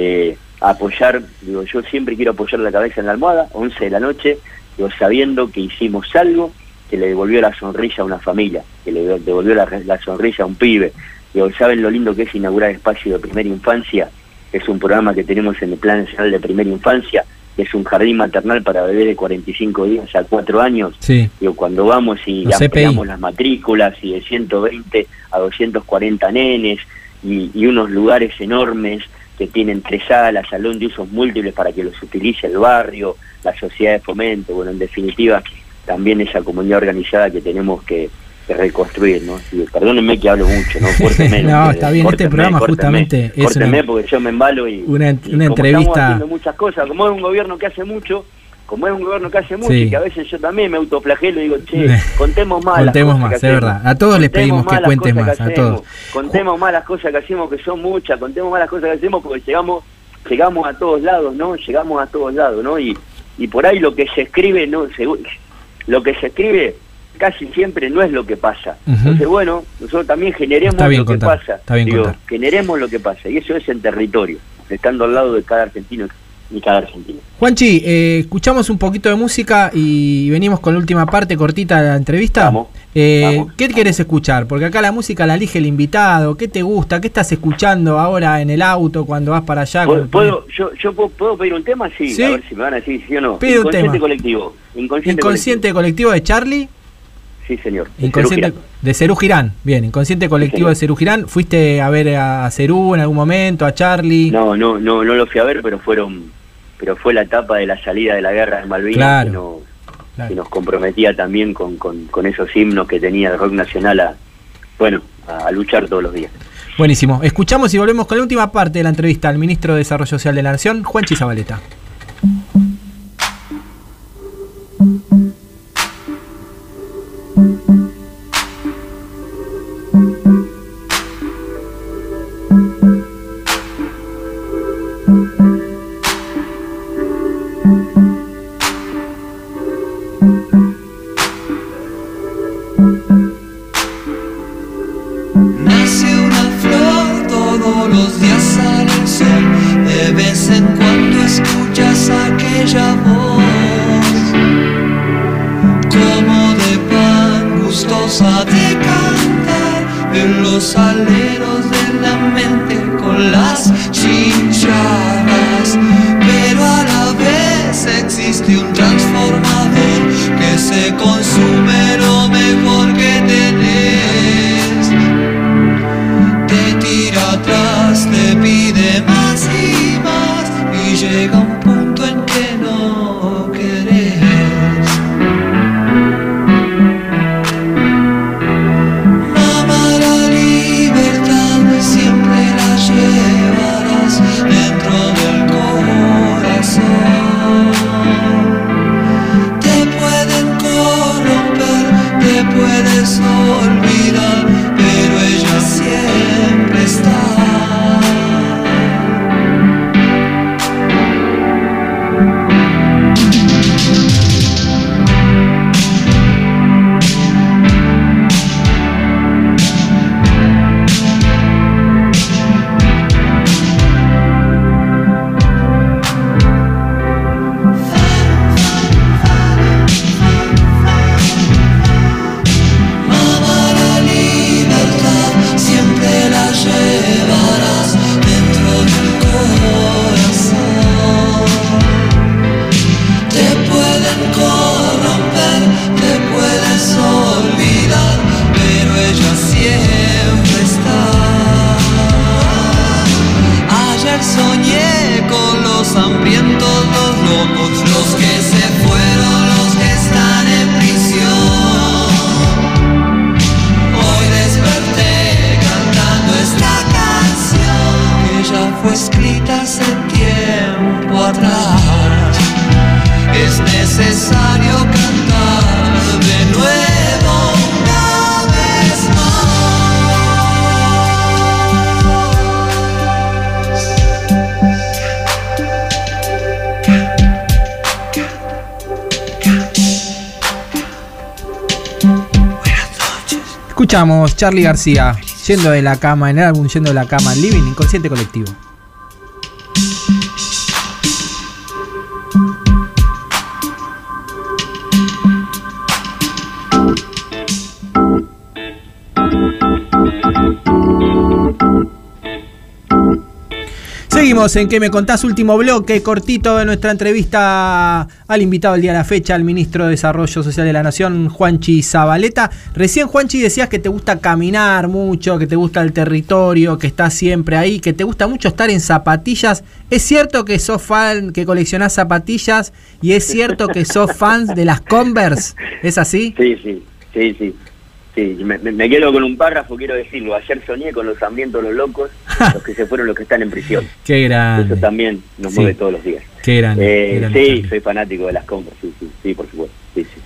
eh, apoyar, digo, yo siempre quiero apoyar la cabeza en la almohada, once de la noche, digo, sabiendo que hicimos algo que le devolvió la sonrisa a una familia, que le devolvió la, la sonrisa a un pibe. Digo, ¿saben lo lindo que es inaugurar espacio de primera infancia? Es un programa que tenemos en el Plan Nacional de Primera Infancia, que es un jardín maternal para bebés de cuarenta y cinco días a cuatro años. Sí. Digo, cuando vamos y los ampliamos C P I. Las matrículas, y de ciento veinte a doscientos cuarenta nenes, y, y unos lugares enormes que tienen tres salas, salón de usos múltiples para que los utilice el barrio, la sociedad de fomento. Bueno, en definitiva, también esa comunidad organizada que tenemos que reconstruir, ¿no? Y perdónenme que hablo mucho, ¿no? Córtenme, no, está bien, córtenme, este programa córtenme, justamente córtenme, es córtenme una, porque yo me embalo y una, y una entrevista haciendo muchas cosas, como es un gobierno que hace mucho, como es un gobierno que hace mucho, sí. Y que a veces yo también me autoflagelo y digo, che, contemos más contemos las cosas más, que es hacemos. Verdad. A todos contemos les pedimos que cuenten más, que a todos. Contemos más las cosas que hacemos, que son muchas, contemos más las cosas que hacemos, porque llegamos llegamos a todos lados, ¿no? Llegamos a todos lados, ¿no? Y y por ahí lo que se escribe, no, se, lo que se escribe casi siempre no es lo que pasa. Uh-huh. Entonces, bueno, nosotros también generemos lo que pasa. Digo, generemos lo que pasa. Y eso es en territorio, estando al lado de cada argentino y cada argentina. Juanchi, eh, escuchamos un poquito de música y venimos con la última parte cortita de la entrevista. Vamos, eh, vamos. ¿Qué querés escuchar? Porque acá la música la elige el invitado. ¿Qué te gusta? ¿Qué estás escuchando ahora en el auto cuando vas para allá? ¿Puedo, puedo, yo, yo puedo, ¿puedo pedir un tema? Sí, ¿sí? A ver si me van a decir sí o no. Pido Inconsciente un tema. Colectivo. Inconsciente, Inconsciente colectivo. colectivo de Charlie. Sí, señor. De Inconsciente Serú de Serú Girán. Bien, Inconsciente Colectivo, sí, de Serú Girán. ¿Fuiste a ver a Serú en algún momento, a Charlie? No, no, no, no lo fui a ver, pero fueron, pero fue la etapa de la salida de la guerra de Malvinas, claro, que, nos, claro. que nos comprometía también con, con, con esos himnos que tenía el rock nacional a, bueno, a, a luchar todos los días. Buenísimo. Escuchamos y volvemos con la última parte de la entrevista al Ministro de Desarrollo Social de la Nación, Juan Zabaleta. Escuchamos Charlie García, Yendo de la Cama, en el álbum Yendo de la Cama, Living, Inconsciente Colectivo. Seguimos en Que Me Contás, último bloque cortito de nuestra entrevista al invitado del día de la fecha, al Ministro de Desarrollo Social de la Nación, Juanchi Zabaleta. Recién, Juanchi, decías que te gusta caminar mucho, que te gusta el territorio, que estás siempre ahí, que te gusta mucho estar en zapatillas. ¿Es cierto que sos fan, que coleccionás zapatillas? ¿Y es cierto que sos fan de las Converse? ¿Es así? Sí, sí, sí, sí. Sí, me, me quedo con un párrafo, quiero decirlo. Ayer soñé con los hambrientos, los locos, los que se fueron, los que están en prisión. Qué grande. Eso también nos sí. mueve todos los días. Qué grande. Eh, Qué grande sí, grande. Soy fanático de las compras, sí, sí, sí, por supuesto. Sí, sí,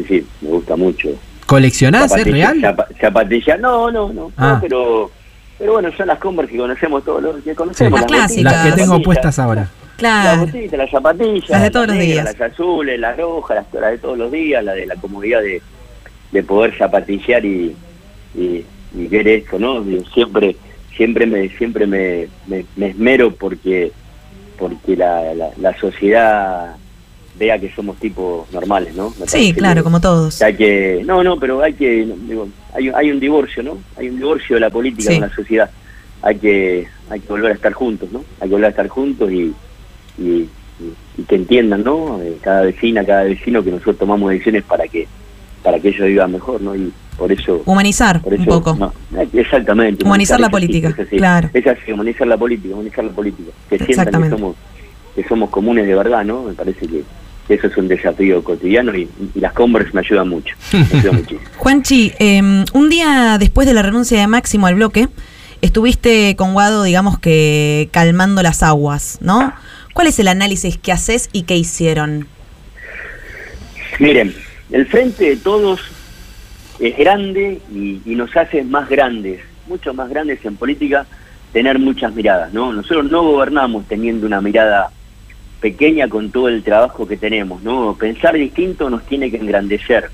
sí, sí, me gusta mucho. ¿Coleccionás? Zapatilla, ¿es real? Zap, zapatilla, no, no, no, ah. no pero, pero bueno, son las compras que conocemos todos los que conocemos. Sí, las, las clásicas. Las que tengo las puestas ahora. Claro. Las botitas, las zapatillas. Las de todos las los negras, días. Las azules, las rojas, las, las de todos los días, la de la comodidad de... de poder zapatillar y, y, y ver esto, ¿no? Siempre siempre me siempre me, me, me esmero porque porque la, la, la sociedad vea que somos tipos normales, ¿no? Me sí, claro, que, como todos. Hay que, no, no, pero hay que, digo, hay, hay un divorcio, ¿no? Hay un divorcio de la política sí. con la sociedad. Hay que hay que volver a estar juntos, ¿no? Hay que volver a estar juntos y, y, y, y que entiendan, ¿no? Cada vecina, cada vecino, que nosotros tomamos decisiones para que para que ellos vivan mejor, ¿no? Y por eso... Humanizar por eso, un poco. No, exactamente. Humanizar, humanizar la política, así, es así, claro. Es así, humanizar la política, humanizar la política. Que sientan que somos, que somos comunes de verdad, ¿no? Me parece que eso es un desafío cotidiano y, y las Converse me ayudan mucho. Me ayudan muchísimo. Juanchi, eh, un día después de la renuncia de Máximo al bloque, Estuviste con Guado, digamos que calmando las aguas, ¿no? ¿Cuál es el análisis que haces y qué hicieron? Miren, el Frente de Todos es grande y, y nos hace más grandes, mucho más grandes en política, tener muchas miradas, ¿no? Nosotros no gobernamos teniendo una mirada pequeña con todo el trabajo que tenemos, ¿no? Pensar distinto nos tiene que engrandecer.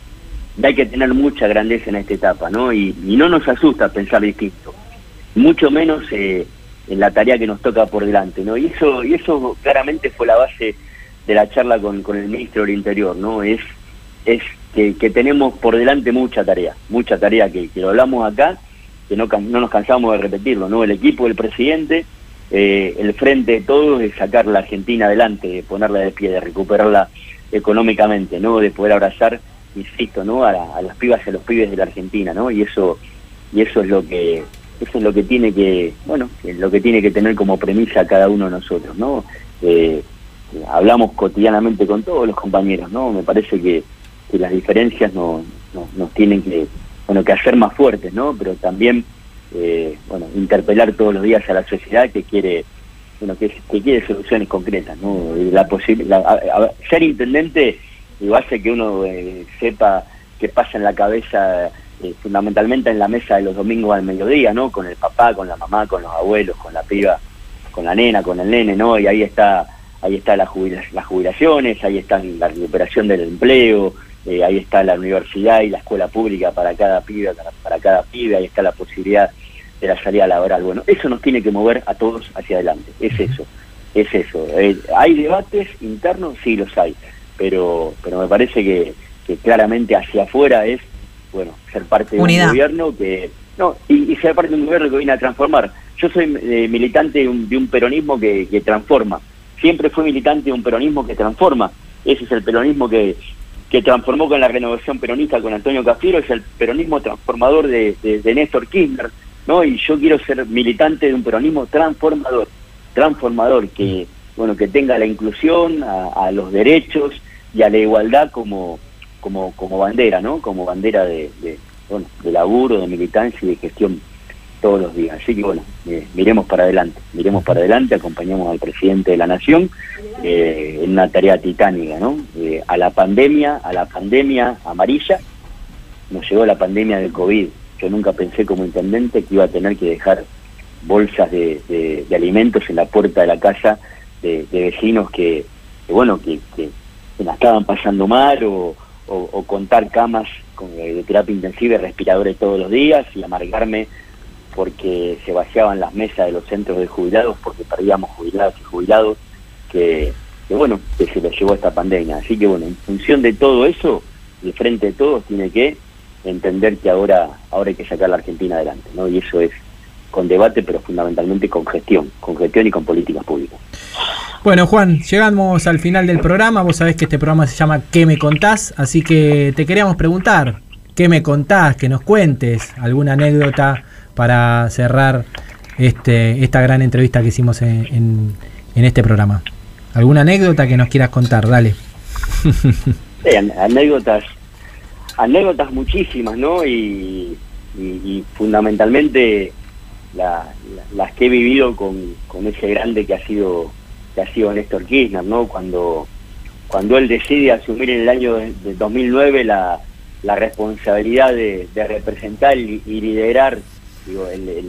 Y hay que tener mucha grandeza en esta etapa, ¿no? Y, y no nos asusta pensar distinto, mucho menos eh, en la tarea que nos toca por delante, ¿no? Y eso, y eso claramente fue la base de la charla con, con el ministro del Interior, ¿no? Es, es que, que tenemos por delante mucha tarea, mucha tarea que, que lo hablamos acá, que no, no nos cansamos de repetirlo, ¿no? El equipo del presidente, eh, el frente de todos es sacar la Argentina adelante, de ponerla de pie, de recuperarla económicamente, ¿no? De poder abrazar, insisto, ¿no? A, la, a las pibas y a los pibes de la Argentina, ¿no? Y eso, y eso es lo que, eso es lo que tiene que, bueno, lo que tiene que tener como premisa cada uno de nosotros, ¿no? Eh, hablamos cotidianamente con todos los compañeros, ¿no? Me parece que, que las diferencias no, no, nos tienen que, bueno, que hacer más fuertes, ¿no? Pero también, eh, bueno, interpelar todos los días a la sociedad que quiere, bueno, que, que quiere soluciones concretas, ¿no? La posibil- la, a, a, ser intendente y hace que uno eh, sepa qué pasa en la cabeza, eh, fundamentalmente en la mesa de los domingos al mediodía, ¿no? Con el papá, con la mamá, con los abuelos, con la piba, con la nena, con el nene, ¿no? Y ahí está, ahí está la jubil- las jubilaciones, ahí está la recuperación del empleo, eh, ahí está la universidad y la escuela pública para cada piba, para, para cada piba, ahí está la posibilidad de la salida laboral. Bueno, eso nos tiene que mover a todos hacia adelante, es eso, es eso. Eh, ¿Hay debates internos? Sí, los hay. Pero, pero me parece que, que claramente hacia afuera es, bueno, ser parte de Unidad. un gobierno que... No, y, y ser parte de un gobierno que viene a transformar. Yo soy eh, militante de un, de un peronismo que, que transforma. Siempre fui militante de un peronismo que transforma. Ese es el peronismo que, que transformó con la renovación peronista con Antonio Cafiero, es el peronismo transformador de, de, de Néstor Kirchner, ¿no? Y yo quiero ser militante de un peronismo transformador, transformador, que, bueno, que tenga la inclusión, a, a los derechos y a la igualdad como como como bandera, ¿no? Como bandera de, de, bueno, de laburo, de militancia y de gestión todos los días. Así que, bueno, eh, miremos para adelante, miremos para adelante, acompañemos al presidente de la Nación eh, en una tarea titánica, ¿no? Eh, a la pandemia, a la pandemia amarilla, nos llegó la pandemia del COVID. Yo nunca pensé como intendente que iba a tener que dejar bolsas de, de, de alimentos en la puerta de la casa de, de vecinos que, que bueno, que... que la estaban pasando mal, o, o, o contar camas con, de terapia intensiva y respiradores todos los días, y amargarme porque se vaciaban las mesas de los centros de jubilados, porque perdíamos jubilados y jubilados, que, que bueno, que se les llevó esta pandemia. Así que, bueno, en función de todo eso, el Frente de Todos tiene que entender que ahora, ahora hay que sacar a la Argentina adelante, ¿no? Y eso es con debate, pero fundamentalmente con gestión, con gestión y con políticas públicas. Bueno, Juan, llegamos al final del programa. Vos sabés que este programa se llama ¿Qué me contás? Así que te queríamos preguntar, ¿qué me contás? Que nos cuentes alguna anécdota para cerrar este esta gran entrevista que hicimos en, en, en este programa. ¿Alguna anécdota que nos quieras contar? Dale. Sí, anécdotas, anécdotas muchísimas, ¿no? Y, y, y fundamentalmente la, la, las que he vivido con, con ese grande que ha sido... que ha sido Néstor Kirchner, ¿no? Cuando, cuando él decide asumir en el año de, de dos mil nueve la, la responsabilidad de, de representar y, y liderar, digo, el, el,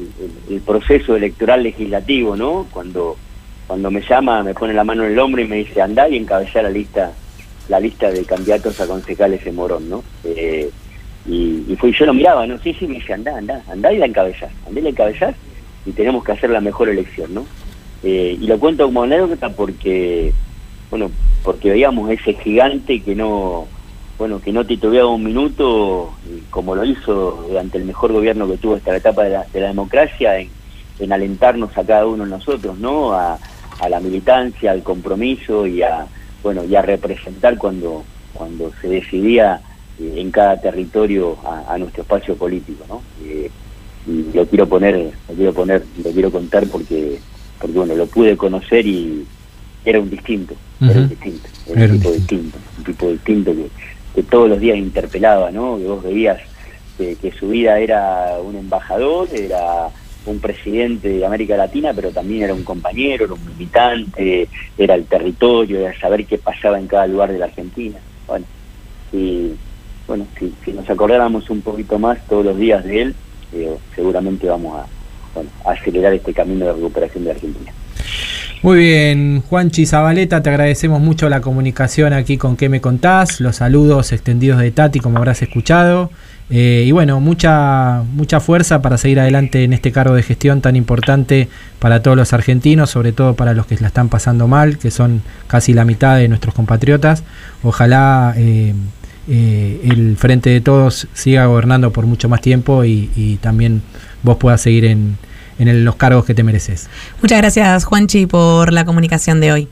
el proceso electoral legislativo, ¿no? Cuando, cuando me llama, me pone la mano en el hombro y me dice, andá y encabezá la lista, la lista de candidatos a concejales en Morón, ¿no? Eh, y, y fui, yo lo miraba, ¿no? Sí, sí, me dice, andá, andá, andá y la encabezás, andá y la encabezás y tenemos que hacer la mejor elección, ¿no? Eh, y lo cuento como anécdota porque, bueno, porque veíamos ese gigante que no, bueno, que no titubeaba un minuto, como lo hizo durante el mejor gobierno que tuvo esta etapa de la, de la democracia, en, en alentarnos a cada uno de nosotros, ¿no? A, a la militancia, al compromiso y a, bueno, y a representar cuando, cuando se decidía eh, en cada territorio a, a nuestro espacio político, ¿no? Eh, y lo quiero poner, lo quiero poner, lo quiero contar porque porque bueno, lo pude conocer y era un distinto, uh-huh. era un distinto, era un tipo distinto, un tipo distinto que, que todos los días interpelaba, ¿no? Que vos veías que, que su vida era un embajador, era fue un presidente de América Latina, pero también era un compañero, era un militante, era el territorio, era saber qué pasaba en cada lugar de la Argentina. Bueno, y bueno, si, si nos acordáramos un poquito más todos los días de él, eh, seguramente vamos a, bueno, a acelerar este camino de recuperación de Argentina. Muy bien, Juanchi Zabaleta, te agradecemos mucho la comunicación aquí con ¿Qué me contás? Los saludos extendidos de Tati, como habrás escuchado. Eh, y bueno, mucha mucha fuerza para seguir adelante en este cargo de gestión tan importante para todos los argentinos, sobre todo para los que la están pasando mal, que son casi la mitad de nuestros compatriotas. Ojalá eh, eh, el Frente de Todos siga gobernando por mucho más tiempo y, y también vos puedas seguir en... en los cargos que te mereces. Muchas gracias, Juanchi, por la comunicación de hoy.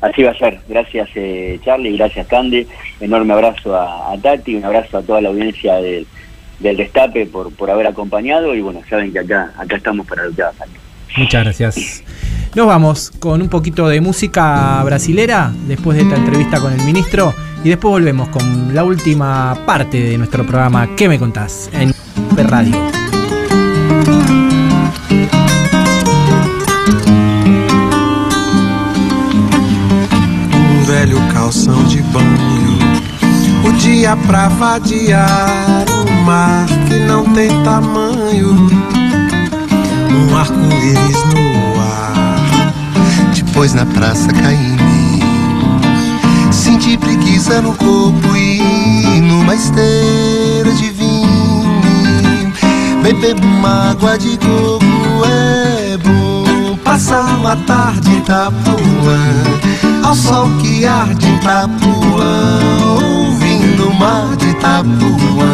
Así va a ser. Gracias, eh, Charlie, gracias, Cande. Enorme abrazo a, a Tati, un abrazo a toda la audiencia del, del Destape por, por haber acompañado y bueno, saben que acá, acá estamos para lo que va a salir. Muchas gracias. Nos vamos con un poquito de música brasilera después de esta entrevista con el ministro y después volvemos con la última parte de nuestro programa ¿Qué me contás? En Radio. Calção de banho, o dia pra vadiar, um mar que não tem tamanho, um arco-íris no ar. Depois na praça caí em mim, senti preguiça no corpo e numa esteira de vinho, beber uma água de coco é bom, passar uma tarde da rua. Ao sol que arde em Itapuã, ouvindo o mar de Itapuã,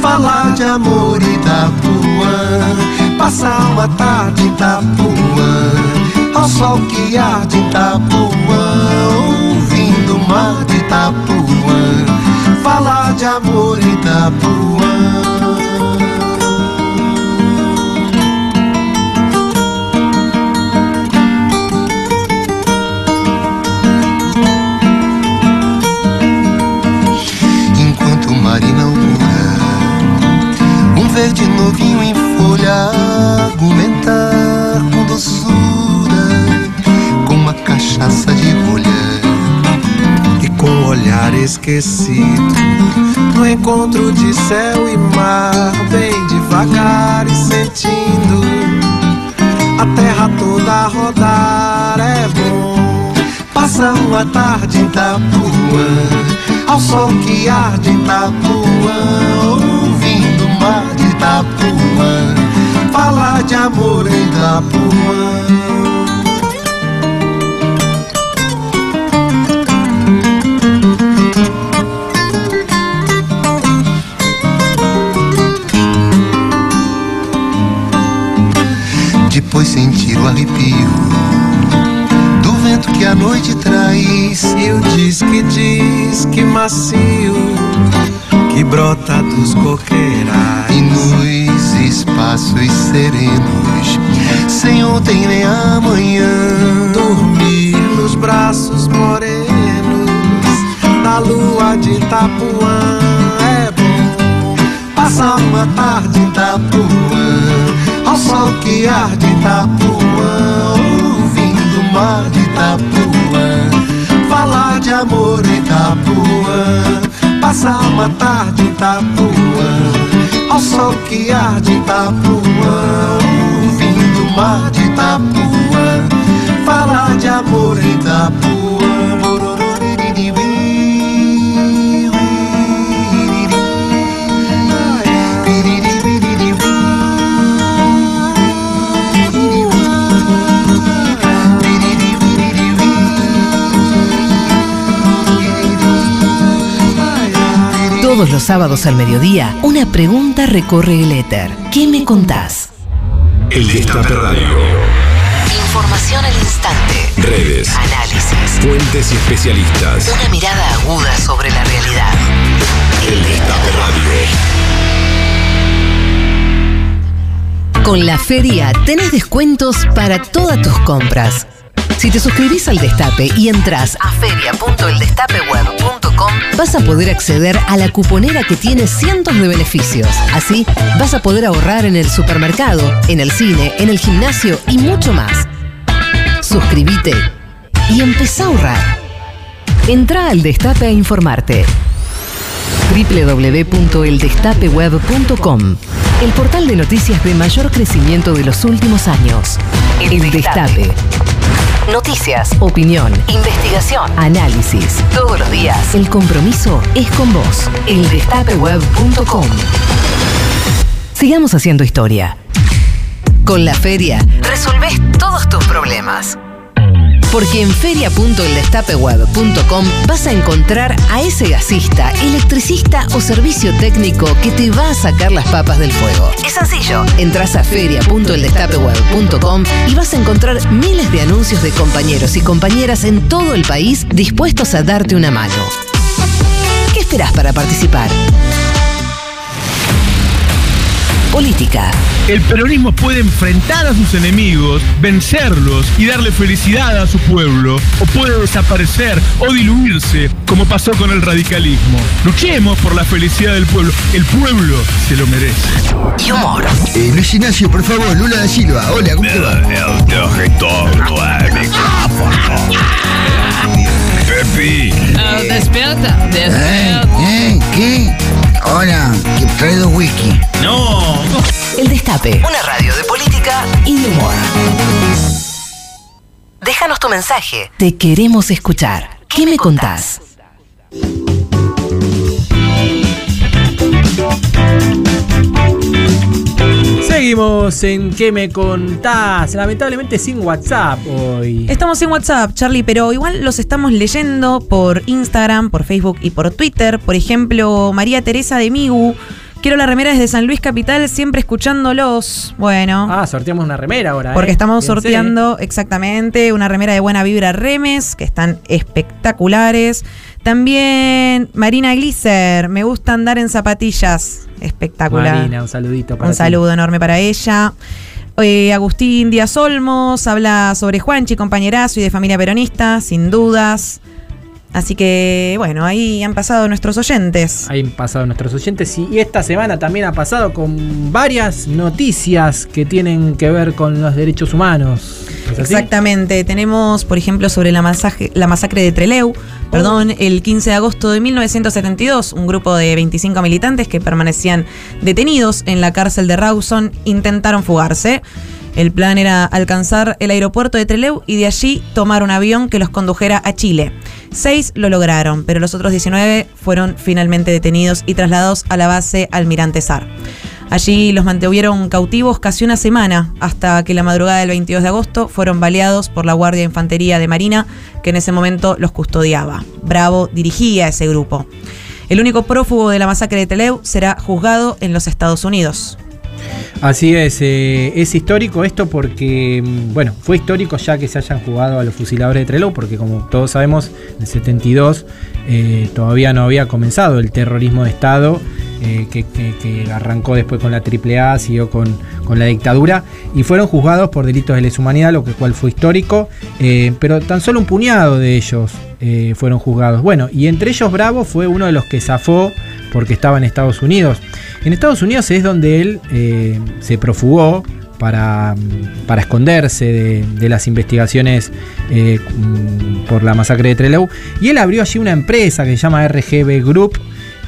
falar de amor em Itapuã, passar uma tarde em Itapuã, ao sol que arde em Itapuã, ouvindo o mar de Itapuã, falar de amor em Itapuã. Verde novinho em folha, argumentar com doçura, com uma cachaça de rolha e com um olhar esquecido, no encontro de céu e mar, bem devagar e sentindo a terra toda rodar. É bom passar uma tarde em Itapuã, ao sol que arde em Itapuã, ouvindo o mar de Itapuã, falar de amor em Itapuã. Depois sentir o arrepio do vento que a noite traz e o disque disque macio que brota dos coqueirais e nos espaços serenos, sem ontem nem amanhã, dormir nos braços morenos da lua de Itapuã. É bom passar uma tarde em Itapuã, ao sol que arde em Itapuã, ouvindo o mar de Itapuã, falar de amor em Itapuã, passar uma tarde em Itapuã, ao sol que arde em Itapuã, ouvindo o mar de Itapuã, falar de amor em Itapuã. Todos los sábados al mediodía, una pregunta recorre el éter. ¿Qué me contás? El Destape Radio. Información al instante. Redes. Análisis. Fuentes y especialistas. Una mirada aguda sobre la realidad. El Destape Radio. Con la feria tenés descuentos para todas tus compras. Si te suscribís al Destape y entras a feria punto el destape web punto com, vas a poder acceder a la cuponera que tiene cientos de beneficios. Así, vas a poder ahorrar en el supermercado, en el cine, en el gimnasio y mucho más. Suscríbete y empezá a ahorrar. Entrá al Destape a informarte. doble u doble u doble u punto el destape web punto com, el portal de noticias de mayor crecimiento de los últimos años. El Destape. Noticias, opinión, investigación, análisis. Todos los días. El compromiso es con vos. el destape web punto com. Sigamos haciendo historia. Con la feria, resolvés todos tus problemas. Porque en feria punto el destape web punto com vas a encontrar a ese gasista, electricista o servicio técnico que te va a sacar las papas del fuego. Es sencillo. Entrás a feria punto el destape web punto com y vas a encontrar miles de anuncios de compañeros y compañeras en todo el país dispuestos a darte una mano. ¿Qué esperás para participar? Política. El peronismo puede enfrentar a sus enemigos, vencerlos y darle felicidad a su pueblo, o puede desaparecer o diluirse, como pasó con el radicalismo. Luchemos por la felicidad del pueblo. El pueblo se lo merece. Y humor. Eh, Luis Ignacio, por favor, Lula da Silva. Hola, ¿cómo te va? El retorno al micrófono. Pepi. Uh, despierta, despierta. Eh, eh, ¿Qué? Hola, que traigo whisky. No. El Destape. Una radio de política y de humor. Déjanos tu mensaje. Te queremos escuchar. ¿Qué, ¿Qué me contás? Seguimos en ¿Qué me contás? Lamentablemente sin WhatsApp hoy. Estamos sin WhatsApp, Charlie, pero igual los estamos leyendo por Instagram, por Facebook y por Twitter. Por ejemplo, María Teresa de Migu. Quiero la remera desde San Luis Capital, siempre escuchándolos. Bueno. Ah, sorteamos una remera ahora. Porque eh. estamos Bien, sorteando, sí. exactamente, una remera de Buena Vibra Remes, que están espectaculares. También Marina Glisser, me gusta andar en zapatillas. Espectacular. Marina, un saludito para Un ti. saludo enorme para ella. Eh, Agustín Díaz Olmos habla sobre Juanchi, compañerazo y de familia peronista, sin dudas. Así que, bueno, ahí han pasado nuestros oyentes. Ahí han pasado nuestros oyentes. Y esta semana también ha pasado con varias noticias que tienen que ver con los derechos humanos. Exactamente. Tenemos, por ejemplo, sobre la, masaje, la masacre de Trelew. Oh. Perdón, el quince de agosto de mil novecientos setenta y dos, un grupo de veinticinco militantes que permanecían detenidos en la cárcel de Rawson intentaron fugarse. El plan era alcanzar el aeropuerto de Trelew y de allí tomar un avión que los condujera a Chile. Seis lo lograron, pero los otros diecinueve fueron finalmente detenidos y trasladados a la base Almirante Sar. Allí los mantuvieron cautivos casi una semana, hasta que la madrugada del veintidós de agosto fueron baleados por la Guardia de Infantería de Marina, que en ese momento los custodiaba. Bravo dirigía ese grupo. El único prófugo de la masacre de Trelew será juzgado en los Estados Unidos. Así es, eh, es histórico esto porque, bueno, fue histórico ya que se hayan jugado a los fusiladores de Trelew, porque como todos sabemos, en el setenta y dos eh, todavía no había comenzado el terrorismo de Estado eh, que, que, que arrancó después con la triple A, siguió con, con la dictadura, y fueron juzgados por delitos de lesa humanidad, lo cual fue histórico, eh, pero tan solo un puñado de ellos eh, fueron juzgados. Bueno, y entre ellos Bravo fue uno de los que zafó porque estaba en Estados Unidos. En Estados Unidos es donde él eh, se profugó para, para esconderse de, de las investigaciones eh, por la masacre de Trelew. Y él abrió allí una empresa que se llama R G B Group,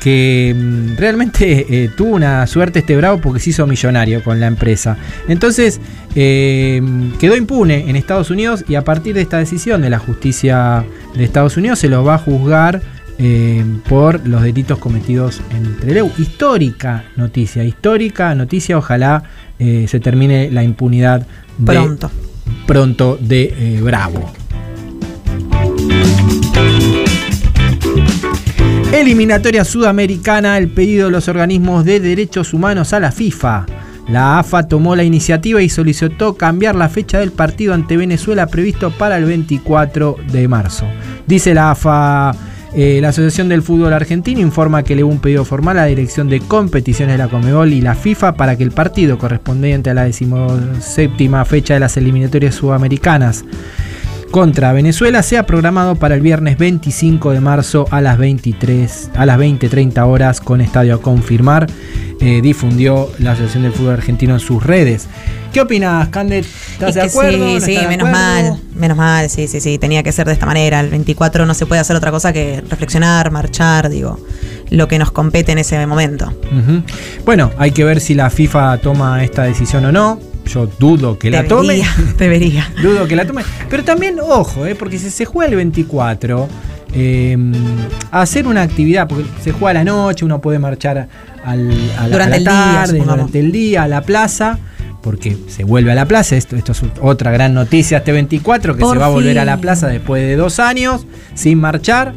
que realmente eh, tuvo una suerte este Bravo porque se hizo millonario con la empresa. Entonces eh, quedó impune en Estados Unidos y a partir de esta decisión de la justicia de Estados Unidos se los va a juzgar Eh, por los delitos cometidos en Trelew. Histórica noticia, histórica noticia. Ojalá eh, se termine la impunidad de, pronto. Pronto de eh, Bravo. Eliminatoria sudamericana, el pedido de los organismos de derechos humanos a la FIFA. La A F A tomó la iniciativa y solicitó cambiar la fecha del partido ante Venezuela previsto para el veinticuatro de marzo. Dice la A F A. Eh, la Asociación del Fútbol Argentino informa que le hubo un pedido formal a la Dirección de Competiciones de la Conmebol y la FIFA para que el partido correspondiente a la decimoséptima fecha de las eliminatorias sudamericanas contra Venezuela se ha programado para el viernes veinticinco de marzo a las veintitrés, a las veinte treinta horas con estadio a confirmar, eh, difundió la Asociación del Fútbol Argentino en sus redes. ¿Qué opinas, Cande? ¿Estás de acuerdo? Sí, ¿no sí, menos acuerdo? mal, menos mal, sí, sí, sí, tenía que ser de esta manera. El veinticuatro no se puede hacer otra cosa que reflexionar, marchar, digo, lo que nos compete en ese momento. Uh-huh. Bueno, hay que ver si la FIFA toma esta decisión o no. Yo dudo que debería, la tome. Debería. Dudo que la tome. Pero también, ojo, eh, porque si se juega el veinticuatro, eh, hacer una actividad, porque se juega a la noche, uno puede marchar al, a la, durante a la el tarde, día, durante el día, a la plaza, porque se vuelve a la plaza. Esto, esto es otra gran noticia este veinticuatro, que Por se va a volver fin. a la plaza después de dos años sin marchar.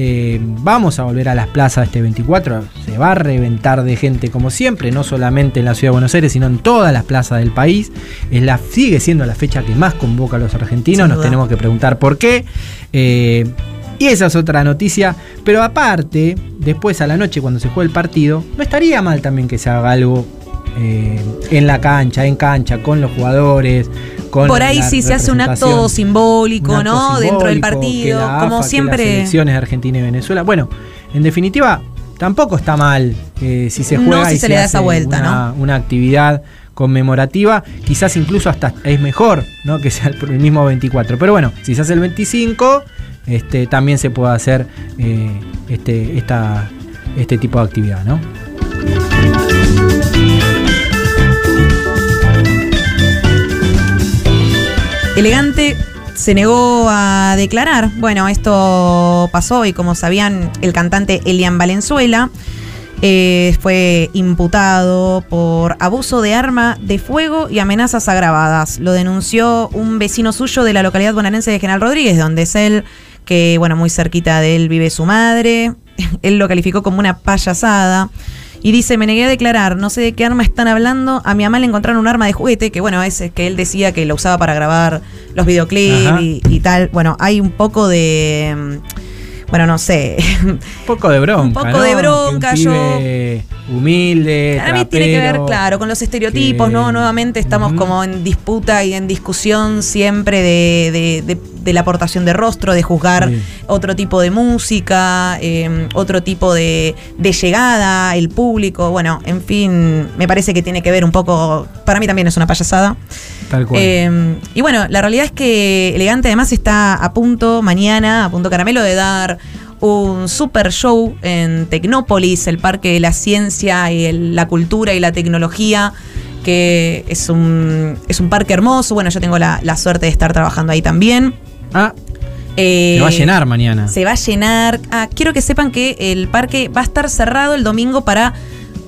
Eh, vamos a volver a las plazas este veinticuatro, se va a reventar de gente como siempre, no solamente en la ciudad de Buenos Aires, sino en todas las plazas del país. Es la, sigue siendo la fecha que más convoca a los argentinos, nos tenemos que preguntar por qué. Eh, y esa es otra noticia, pero aparte, después a la noche cuando se juegue el partido, no estaría mal también que se haga algo eh, en la cancha, en cancha, con los jugadores. Por ahí sí se hace un acto simbólico, un acto ¿no? Simbólico, dentro del partido, A F A, como siempre. Las elecciones de Argentina y Venezuela. Bueno, en definitiva, tampoco está mal eh, si se juega no, si y se, se le da esa vuelta, una, ¿no? Una actividad conmemorativa, quizás incluso hasta es mejor, ¿no? Que sea el mismo veinticuatro. Pero bueno, si se hace el veinticinco, este, también se puede hacer eh, este, esta, este tipo de actividad, ¿no? L-Gante se negó a declarar. Bueno, esto pasó y como sabían, el cantante Elian Valenzuela eh, fue imputado por abuso de arma de fuego y amenazas agravadas. Lo denunció un vecino suyo de la localidad bonaerense de General Rodríguez, donde es él, que bueno, muy cerquita de él vive su madre. Él lo calificó como una payasada. Y dice, me negué a declarar, no sé de qué arma están hablando, a mi mamá le encontraron un arma de juguete, que bueno, es que él decía que lo usaba para grabar los videoclips y, y tal. Bueno, hay un poco de, bueno, no sé. Un poco de bronca, un poco ¿no? de bronca, yo... humilde, a mí tiene que ver, claro, con los estereotipos, que... ¿no? Nuevamente estamos uh -huh. como en disputa y en discusión siempre de, de, de, de la aportación de rostro, de juzgar sí. otro tipo de música, eh, otro tipo de, de llegada, el público, bueno, en fin, me parece que tiene que ver un poco, para mí también es una payasada. Tal cual. Eh, y bueno, la realidad es que L-Gante además está a punto mañana, a punto caramelo de dar un super show en Tecnópolis, el parque de la ciencia y el, la cultura y la tecnología, que es un, es un parque hermoso. Bueno, yo tengo la, la suerte de estar trabajando ahí también. Ah, eh, se va a llenar mañana. Se va a llenar. Ah, quiero que sepan que el parque va a estar cerrado el domingo para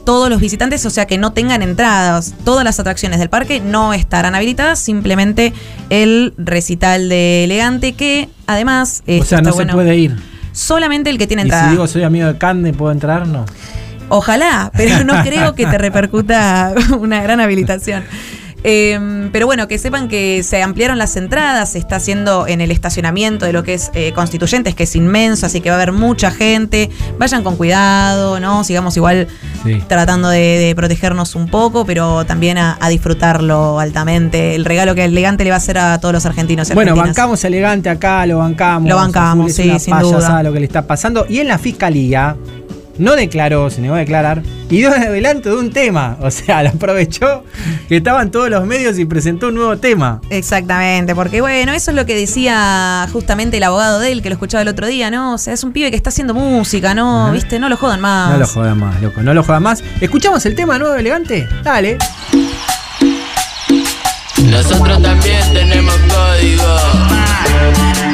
todos los visitantes, o sea que no tengan entradas. Todas las atracciones del parque no estarán habilitadas, simplemente el recital de L-Gante, que además... Eh, o sea, no bueno, se puede ir. Solamente el que tiene entrada. ¿Y si digo soy amigo de Cande, puedo entrar? No. Ojalá, pero no creo que te repercuta una gran habilitación. Eh, pero bueno, que sepan que se ampliaron las entradas, se está haciendo en el estacionamiento de lo que es eh, Constituyentes, que es inmenso, así que va a haber mucha gente. Vayan con cuidado, ¿no? Sigamos igual sí. tratando de, de protegernos un poco, pero también a, a disfrutarlo altamente. El regalo que L-Gante le va a hacer a todos los argentinos. Bueno, argentinas. Bancamos a L-Gante acá, lo bancamos. Lo bancamos, sí, sin duda. Lo que le está pasando. Y en la fiscalía no declaró, se negó a declarar, y dio el adelanto de un tema. O sea, lo aprovechó que estaban todos los medios y presentó un nuevo tema. Exactamente, porque bueno, eso es lo que decía justamente el abogado de él, que lo escuchaba el otro día, ¿no? O sea, es un pibe que está haciendo música, ¿no? Uh-huh. ¿Viste? No lo jodan más. No lo jodan más, loco, no lo jodan más. ¿Escuchamos el tema nuevo de L-Gante? Dale. Nosotros también tenemos código. Eh.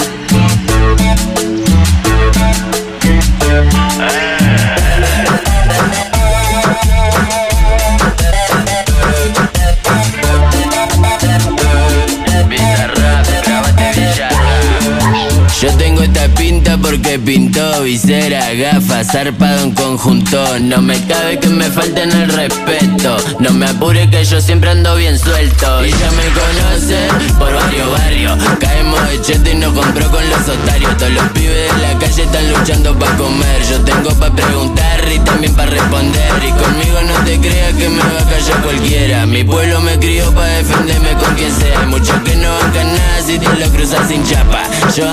Yo tengo esta pinta porque pintó visera, gafas, zarpado en conjunto. No me cabe que me falten el respeto, no me apure que yo siempre ando bien suelto. Y ya me conocen por varios barrios, caemos de cheto y nos compró con los otarios. Todos los pibes de la calle están luchando pa' comer, yo tengo pa' preguntar y también pa' responder. Y conmigo no te creas que me va a callar cualquiera, mi pueblo me crió pa' defenderme con quien sea. Muchos que no bancan nada si te lo cruzas sin chapa.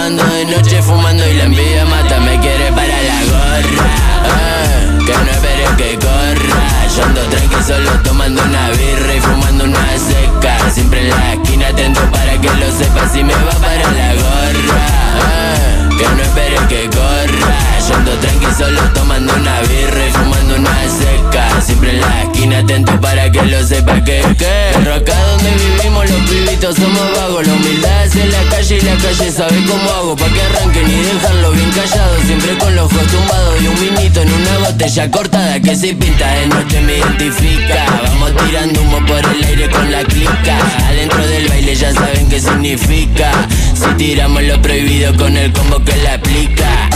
tomando de noche, fumando y la envidia mata, me quiere para la gorra. Ah, que no esperes que corra. Yo ando tranqui solo tomando una birra y fumando una seca. Siempre en la esquina atento para que lo sepas si me va para la gorra. Ah, que no esperes que corra. Yo ando tranqui solo tomando una birra y fumando una seca. Siempre en la esquina atento para que lo sepas que que. Pero acá donde vivimos los pibitos somos vagos. La humildad es en la calle y la calle sabe cómo hago. Pa' que arranquen y dejarlo bien callado. Siempre con los ojos tumbados y un vinito en una botella cortada que se pinta de noche me identifica. Vamos tirando humo por el aire con la clica. Adentro del baile ya saben qué significa. Si tiramos lo prohibido con el combo que la aplica.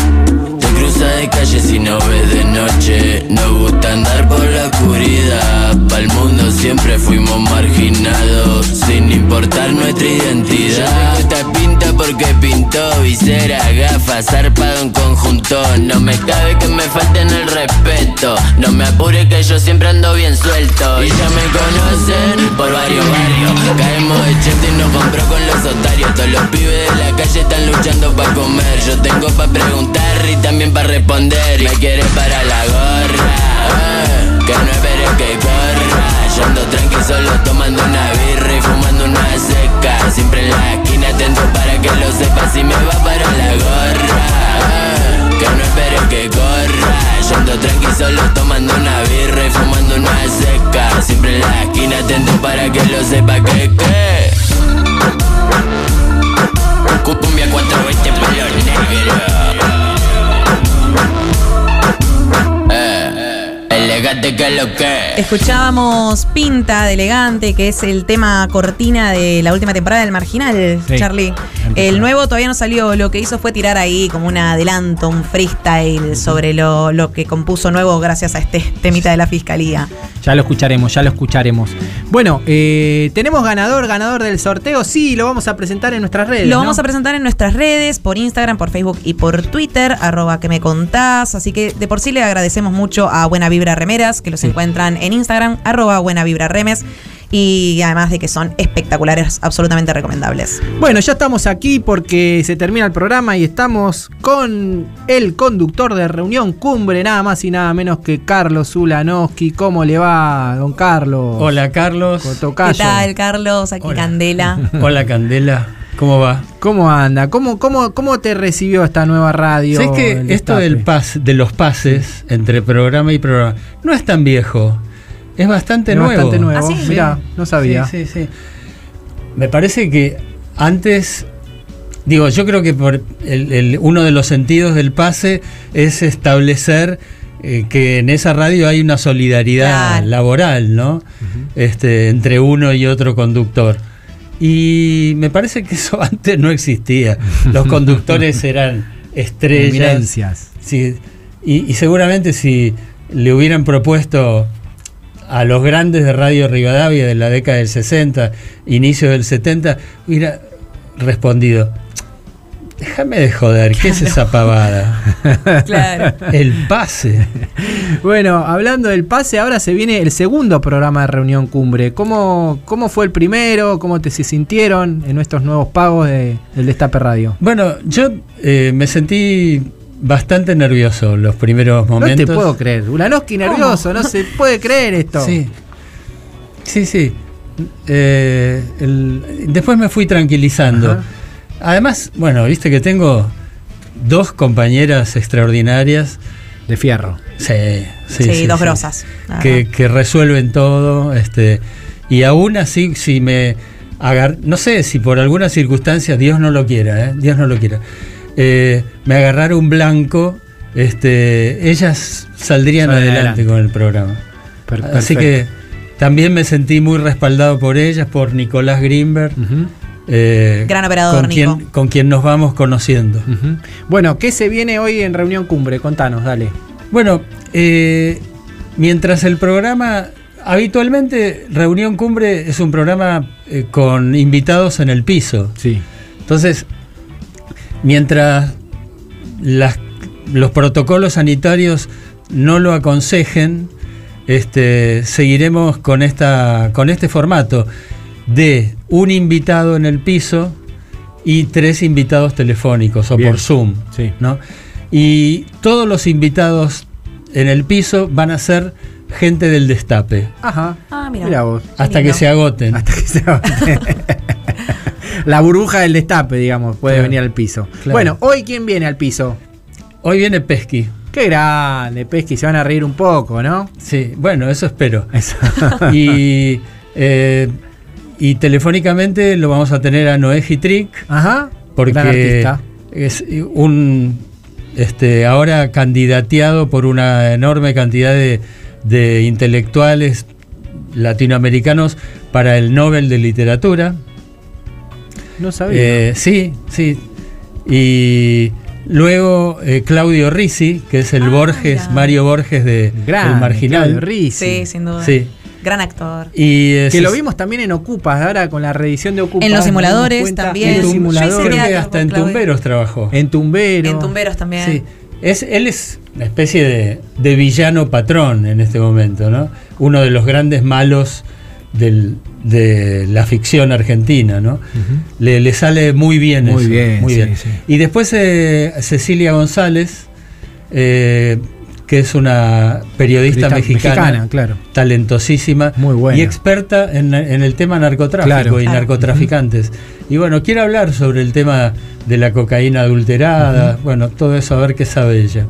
Cruza de calle si no ves de noche. Nos gusta andar por la oscuridad. Pa'l mundo siempre fuimos marginados, sin importar nuestra identidad. Esta pinta porque pintó, visera, gafas, zarpado en conjunto. No me cabe que me falten el respeto. No me apure que yo siempre ando bien suelto. Y ya me conocen por varios barrios. Caemos de chete y nos compró con los otarios. Todos los pibes de la calle están luchando pa' comer. Yo tengo pa' preguntar y también para responder. Me quieres para la gorra, ah, que no esperes que corra. Yo ando tranqui solo tomando una birra y fumando una seca. Siempre en la esquina atento para que lo sepas si me va para la gorra, ah, que no esperes que corra. Yo ando tranqui solo tomando una birra y fumando una seca. Siempre en la esquina atento para que lo sepas que que. Cumbia cuatro veinte pa' los negros. Escuchábamos Pinta de L-Gante, que es el tema cortina de la última temporada del Marginal, sí. Charlie. El nuevo todavía no salió, lo que hizo fue tirar ahí como un adelanto, un freestyle sobre lo, lo que compuso nuevo gracias a este temita de la fiscalía. Ya lo escucharemos, ya lo escucharemos. Bueno, eh, tenemos ganador, ganador del sorteo, sí, lo vamos a presentar en nuestras redes. Lo ¿no? vamos a presentar en nuestras redes, por Instagram, por Facebook y por Twitter, arroba que me contás. Así que de por sí le agradecemos mucho a Buena Vibra Remeras, que los sí. encuentran en Instagram, arroba Buena Vibra Remes. Y además de que son espectaculares, absolutamente recomendables. Bueno, ya estamos aquí porque se termina el programa y estamos con el conductor de Reunión Cumbre, nada más y nada menos que Carlos Ulanovsky. ¿Cómo le va, don Carlos? Hola, Carlos. Cotocayo. ¿Qué tal, Carlos? Aquí Hola. Candela. Hola, Candela. ¿Cómo va? ¿Cómo anda? ¿Cómo, cómo, cómo te recibió esta nueva radio? ¿Sabés que esto Destape? del pas, de los pases entre programa y programa no es tan viejo? Es bastante es nuevo. Bastante nuevo. ¿Ah, sí? Mirá, no sabía. Sí, sí, sí. Me parece que antes, digo, yo creo que por el, el, uno de los sentidos del pase es establecer eh, que en esa radio hay una solidaridad claro. laboral, ¿no? Uh-huh. Este, entre uno y otro conductor. Y me parece que eso antes no existía. Los conductores eran estrellas. Eminencias. Sí, y, y seguramente si le hubieran propuesto a los grandes de Radio Rivadavia de la década del sesenta, inicio del setenta, hubiera respondido: déjame de joder, claro. ¿qué es esa pavada? Claro. El pase. Bueno, hablando del pase, ahora se viene el segundo programa de Reunión Cumbre. ¿Cómo, cómo fue el primero? ¿Cómo te se sintieron en estos nuevos pagos de, del Destape Radio? Bueno, yo eh, me sentí bastante nervioso los primeros momentos. No te puedo creer, Ulanovsky nervioso, ¿cómo? No se puede creer esto. Sí, sí, sí. Eh, el, después me fui tranquilizando. Ajá. Además, bueno, viste que tengo dos compañeras extraordinarias. De fierro. Sí, sí, sí, sí dos sí, grosas. Que, que resuelven todo. este Y aún así, si me agar... no sé, si por alguna circunstancia, Dios no lo quiera, ¿eh? Dios no lo quiera. Eh, me agarraron blanco, este, ellas saldrían adelante, adelante con el programa. Per perfecto. Así que también me sentí muy respaldado por ellas, por Nicolás Grinberg. Uh-huh. Eh, Gran operador, con Nico. Quien, con quien nos vamos conociendo. Uh-huh. Bueno, ¿qué se viene hoy en Reunión Cumbre? Contanos, dale. Bueno, eh, mientras el programa... Habitualmente Reunión Cumbre es un programa eh, con invitados en el piso. Sí. Entonces... mientras las, los protocolos sanitarios no lo aconsejen, este, seguiremos con, esta, con este formato de un invitado en el piso y tres invitados telefónicos o Bien. por Zoom, sí. ¿no? Y todos los invitados en el piso van a ser gente del Destape. Ajá. Ah, mira. Mira vos. Hasta que se agoten. Hasta que se agoten. La burbuja del Destape, digamos, puede claro. venir al piso. Claro. Bueno, ¿hoy quién viene al piso? Hoy viene Pesky. Qué grande, Pesky. Se van a reír un poco, ¿no? Sí, bueno, eso espero. Eso. Y, eh, y telefónicamente lo vamos a tener a Noé Gitrick. Ajá. Porque es un este ahora candidateado por una enorme cantidad de, de intelectuales latinoamericanos para el Nobel de Literatura. No sabía. Eh, sí, sí. Y luego eh, Claudio Risi, que es el ah, Borges, gran. Mario Borges de gran, El Marginal. Claudio Risi. Sí, sin duda. Sí. Gran actor. Y, eh, que sí, lo vimos también en Ocupas, ahora con la reedición de Ocupas. En los simuladores también. En simuladores. Creo que hasta en Tumberos trabajó. En Tumberos. En Tumberos también. Sí. Es, él es una especie de, de villano patrón en este momento, ¿no? Uno de los grandes malos del, de la ficción argentina, ¿no? Uh-huh. le, le sale muy bien muy eso. Bien, muy sí, bien. Sí. Y después eh, Cecilia González, eh, que es una periodista, periodista mexicana, mexicana claro. talentosísima muy buena. Y experta en, en el tema narcotráfico claro. y claro. narcotraficantes. Uh-huh. Y bueno, quiere hablar sobre el tema de la cocaína adulterada, uh-huh. bueno, todo eso, a ver qué sabe ella.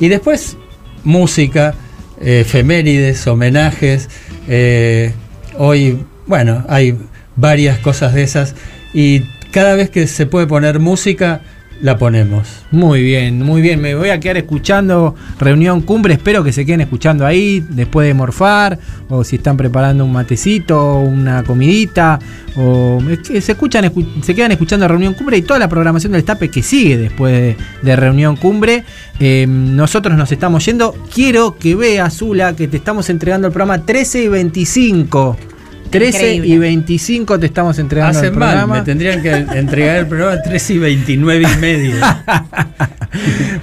Y después música, eh, efemérides, homenajes. Eh, hoy, bueno, hay varias cosas de esas y cada vez que se puede poner música, la ponemos. Muy bien, muy bien. Me voy a quedar escuchando Reunión Cumbre. Espero que se queden escuchando ahí después de morfar, o si están preparando un matecito, una comidita, o se escuchan, se quedan escuchando Reunión Cumbre y toda la programación del Destape que sigue después de, de Reunión Cumbre. Eh, nosotros nos estamos yendo. Quiero que veas, Zula, que te estamos entregando el programa trece y veinticinco. trece y veinticinco te estamos entregando. Hacen el programa. Mal, me tendrían que entregar el programa trece y veintinueve y medio.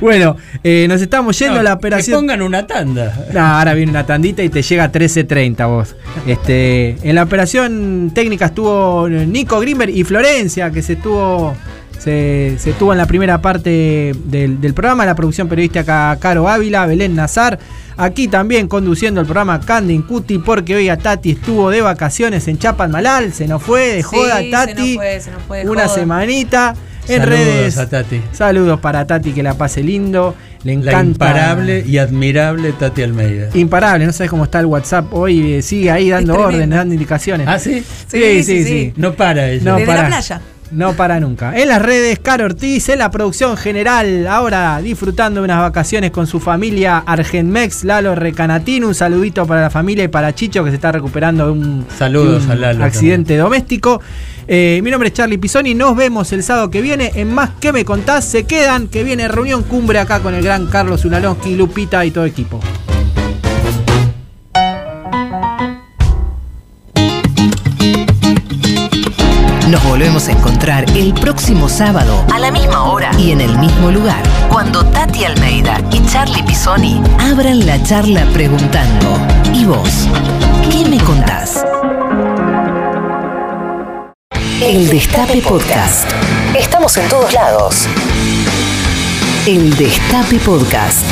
Bueno, eh, nos estamos yendo no, a la operación. Que pongan una tanda. No, ahora viene una tandita y te llega a trece treinta vos. Este, en la operación técnica estuvo Nico Grinberg y Florencia, que se estuvo... Se, se tuvo en la primera parte del, del programa, la producción periodística Caro Ávila, Belén Nazar, aquí también conduciendo el programa Cande Incuti, porque hoy a Tati estuvo de vacaciones en Chapadmalal, se nos fue de joda sí, Tati, se nos fue, se nos fue de una joda. Semanita en saludos redes, a Tati. Saludos para Tati, que la pase lindo. Le encanta. La imparable y admirable Tati Almeida. Imparable, no sabes cómo está el WhatsApp hoy, eh, sigue ahí dando órdenes, dando indicaciones. ¿Ah, sí? Sí, sí, sí. sí, sí. sí. No para ella. No, desde para. La playa. No para nunca. En las redes, Caro Ortiz, en la producción general, ahora disfrutando de unas vacaciones con su familia Argenmex, Lalo Recanatini, un saludito para la familia y para Chicho, que se está recuperando de un, Saludos de un a Lalo accidente también. Doméstico. Eh, mi nombre es Charlie Pisoni, nos vemos el sábado que viene en Más que me contás, se quedan, que viene Reunión Cumbre acá con el gran Carlos Ulanovsky, Lupita y todo equipo. Nos volvemos a encontrar el próximo sábado a la misma hora y en el mismo lugar, cuando Tati Almeida y Charlie Pisoni abran la charla preguntando: ¿y vos qué me contás? El Destape Podcast. Estamos en todos lados. El Destape Podcast.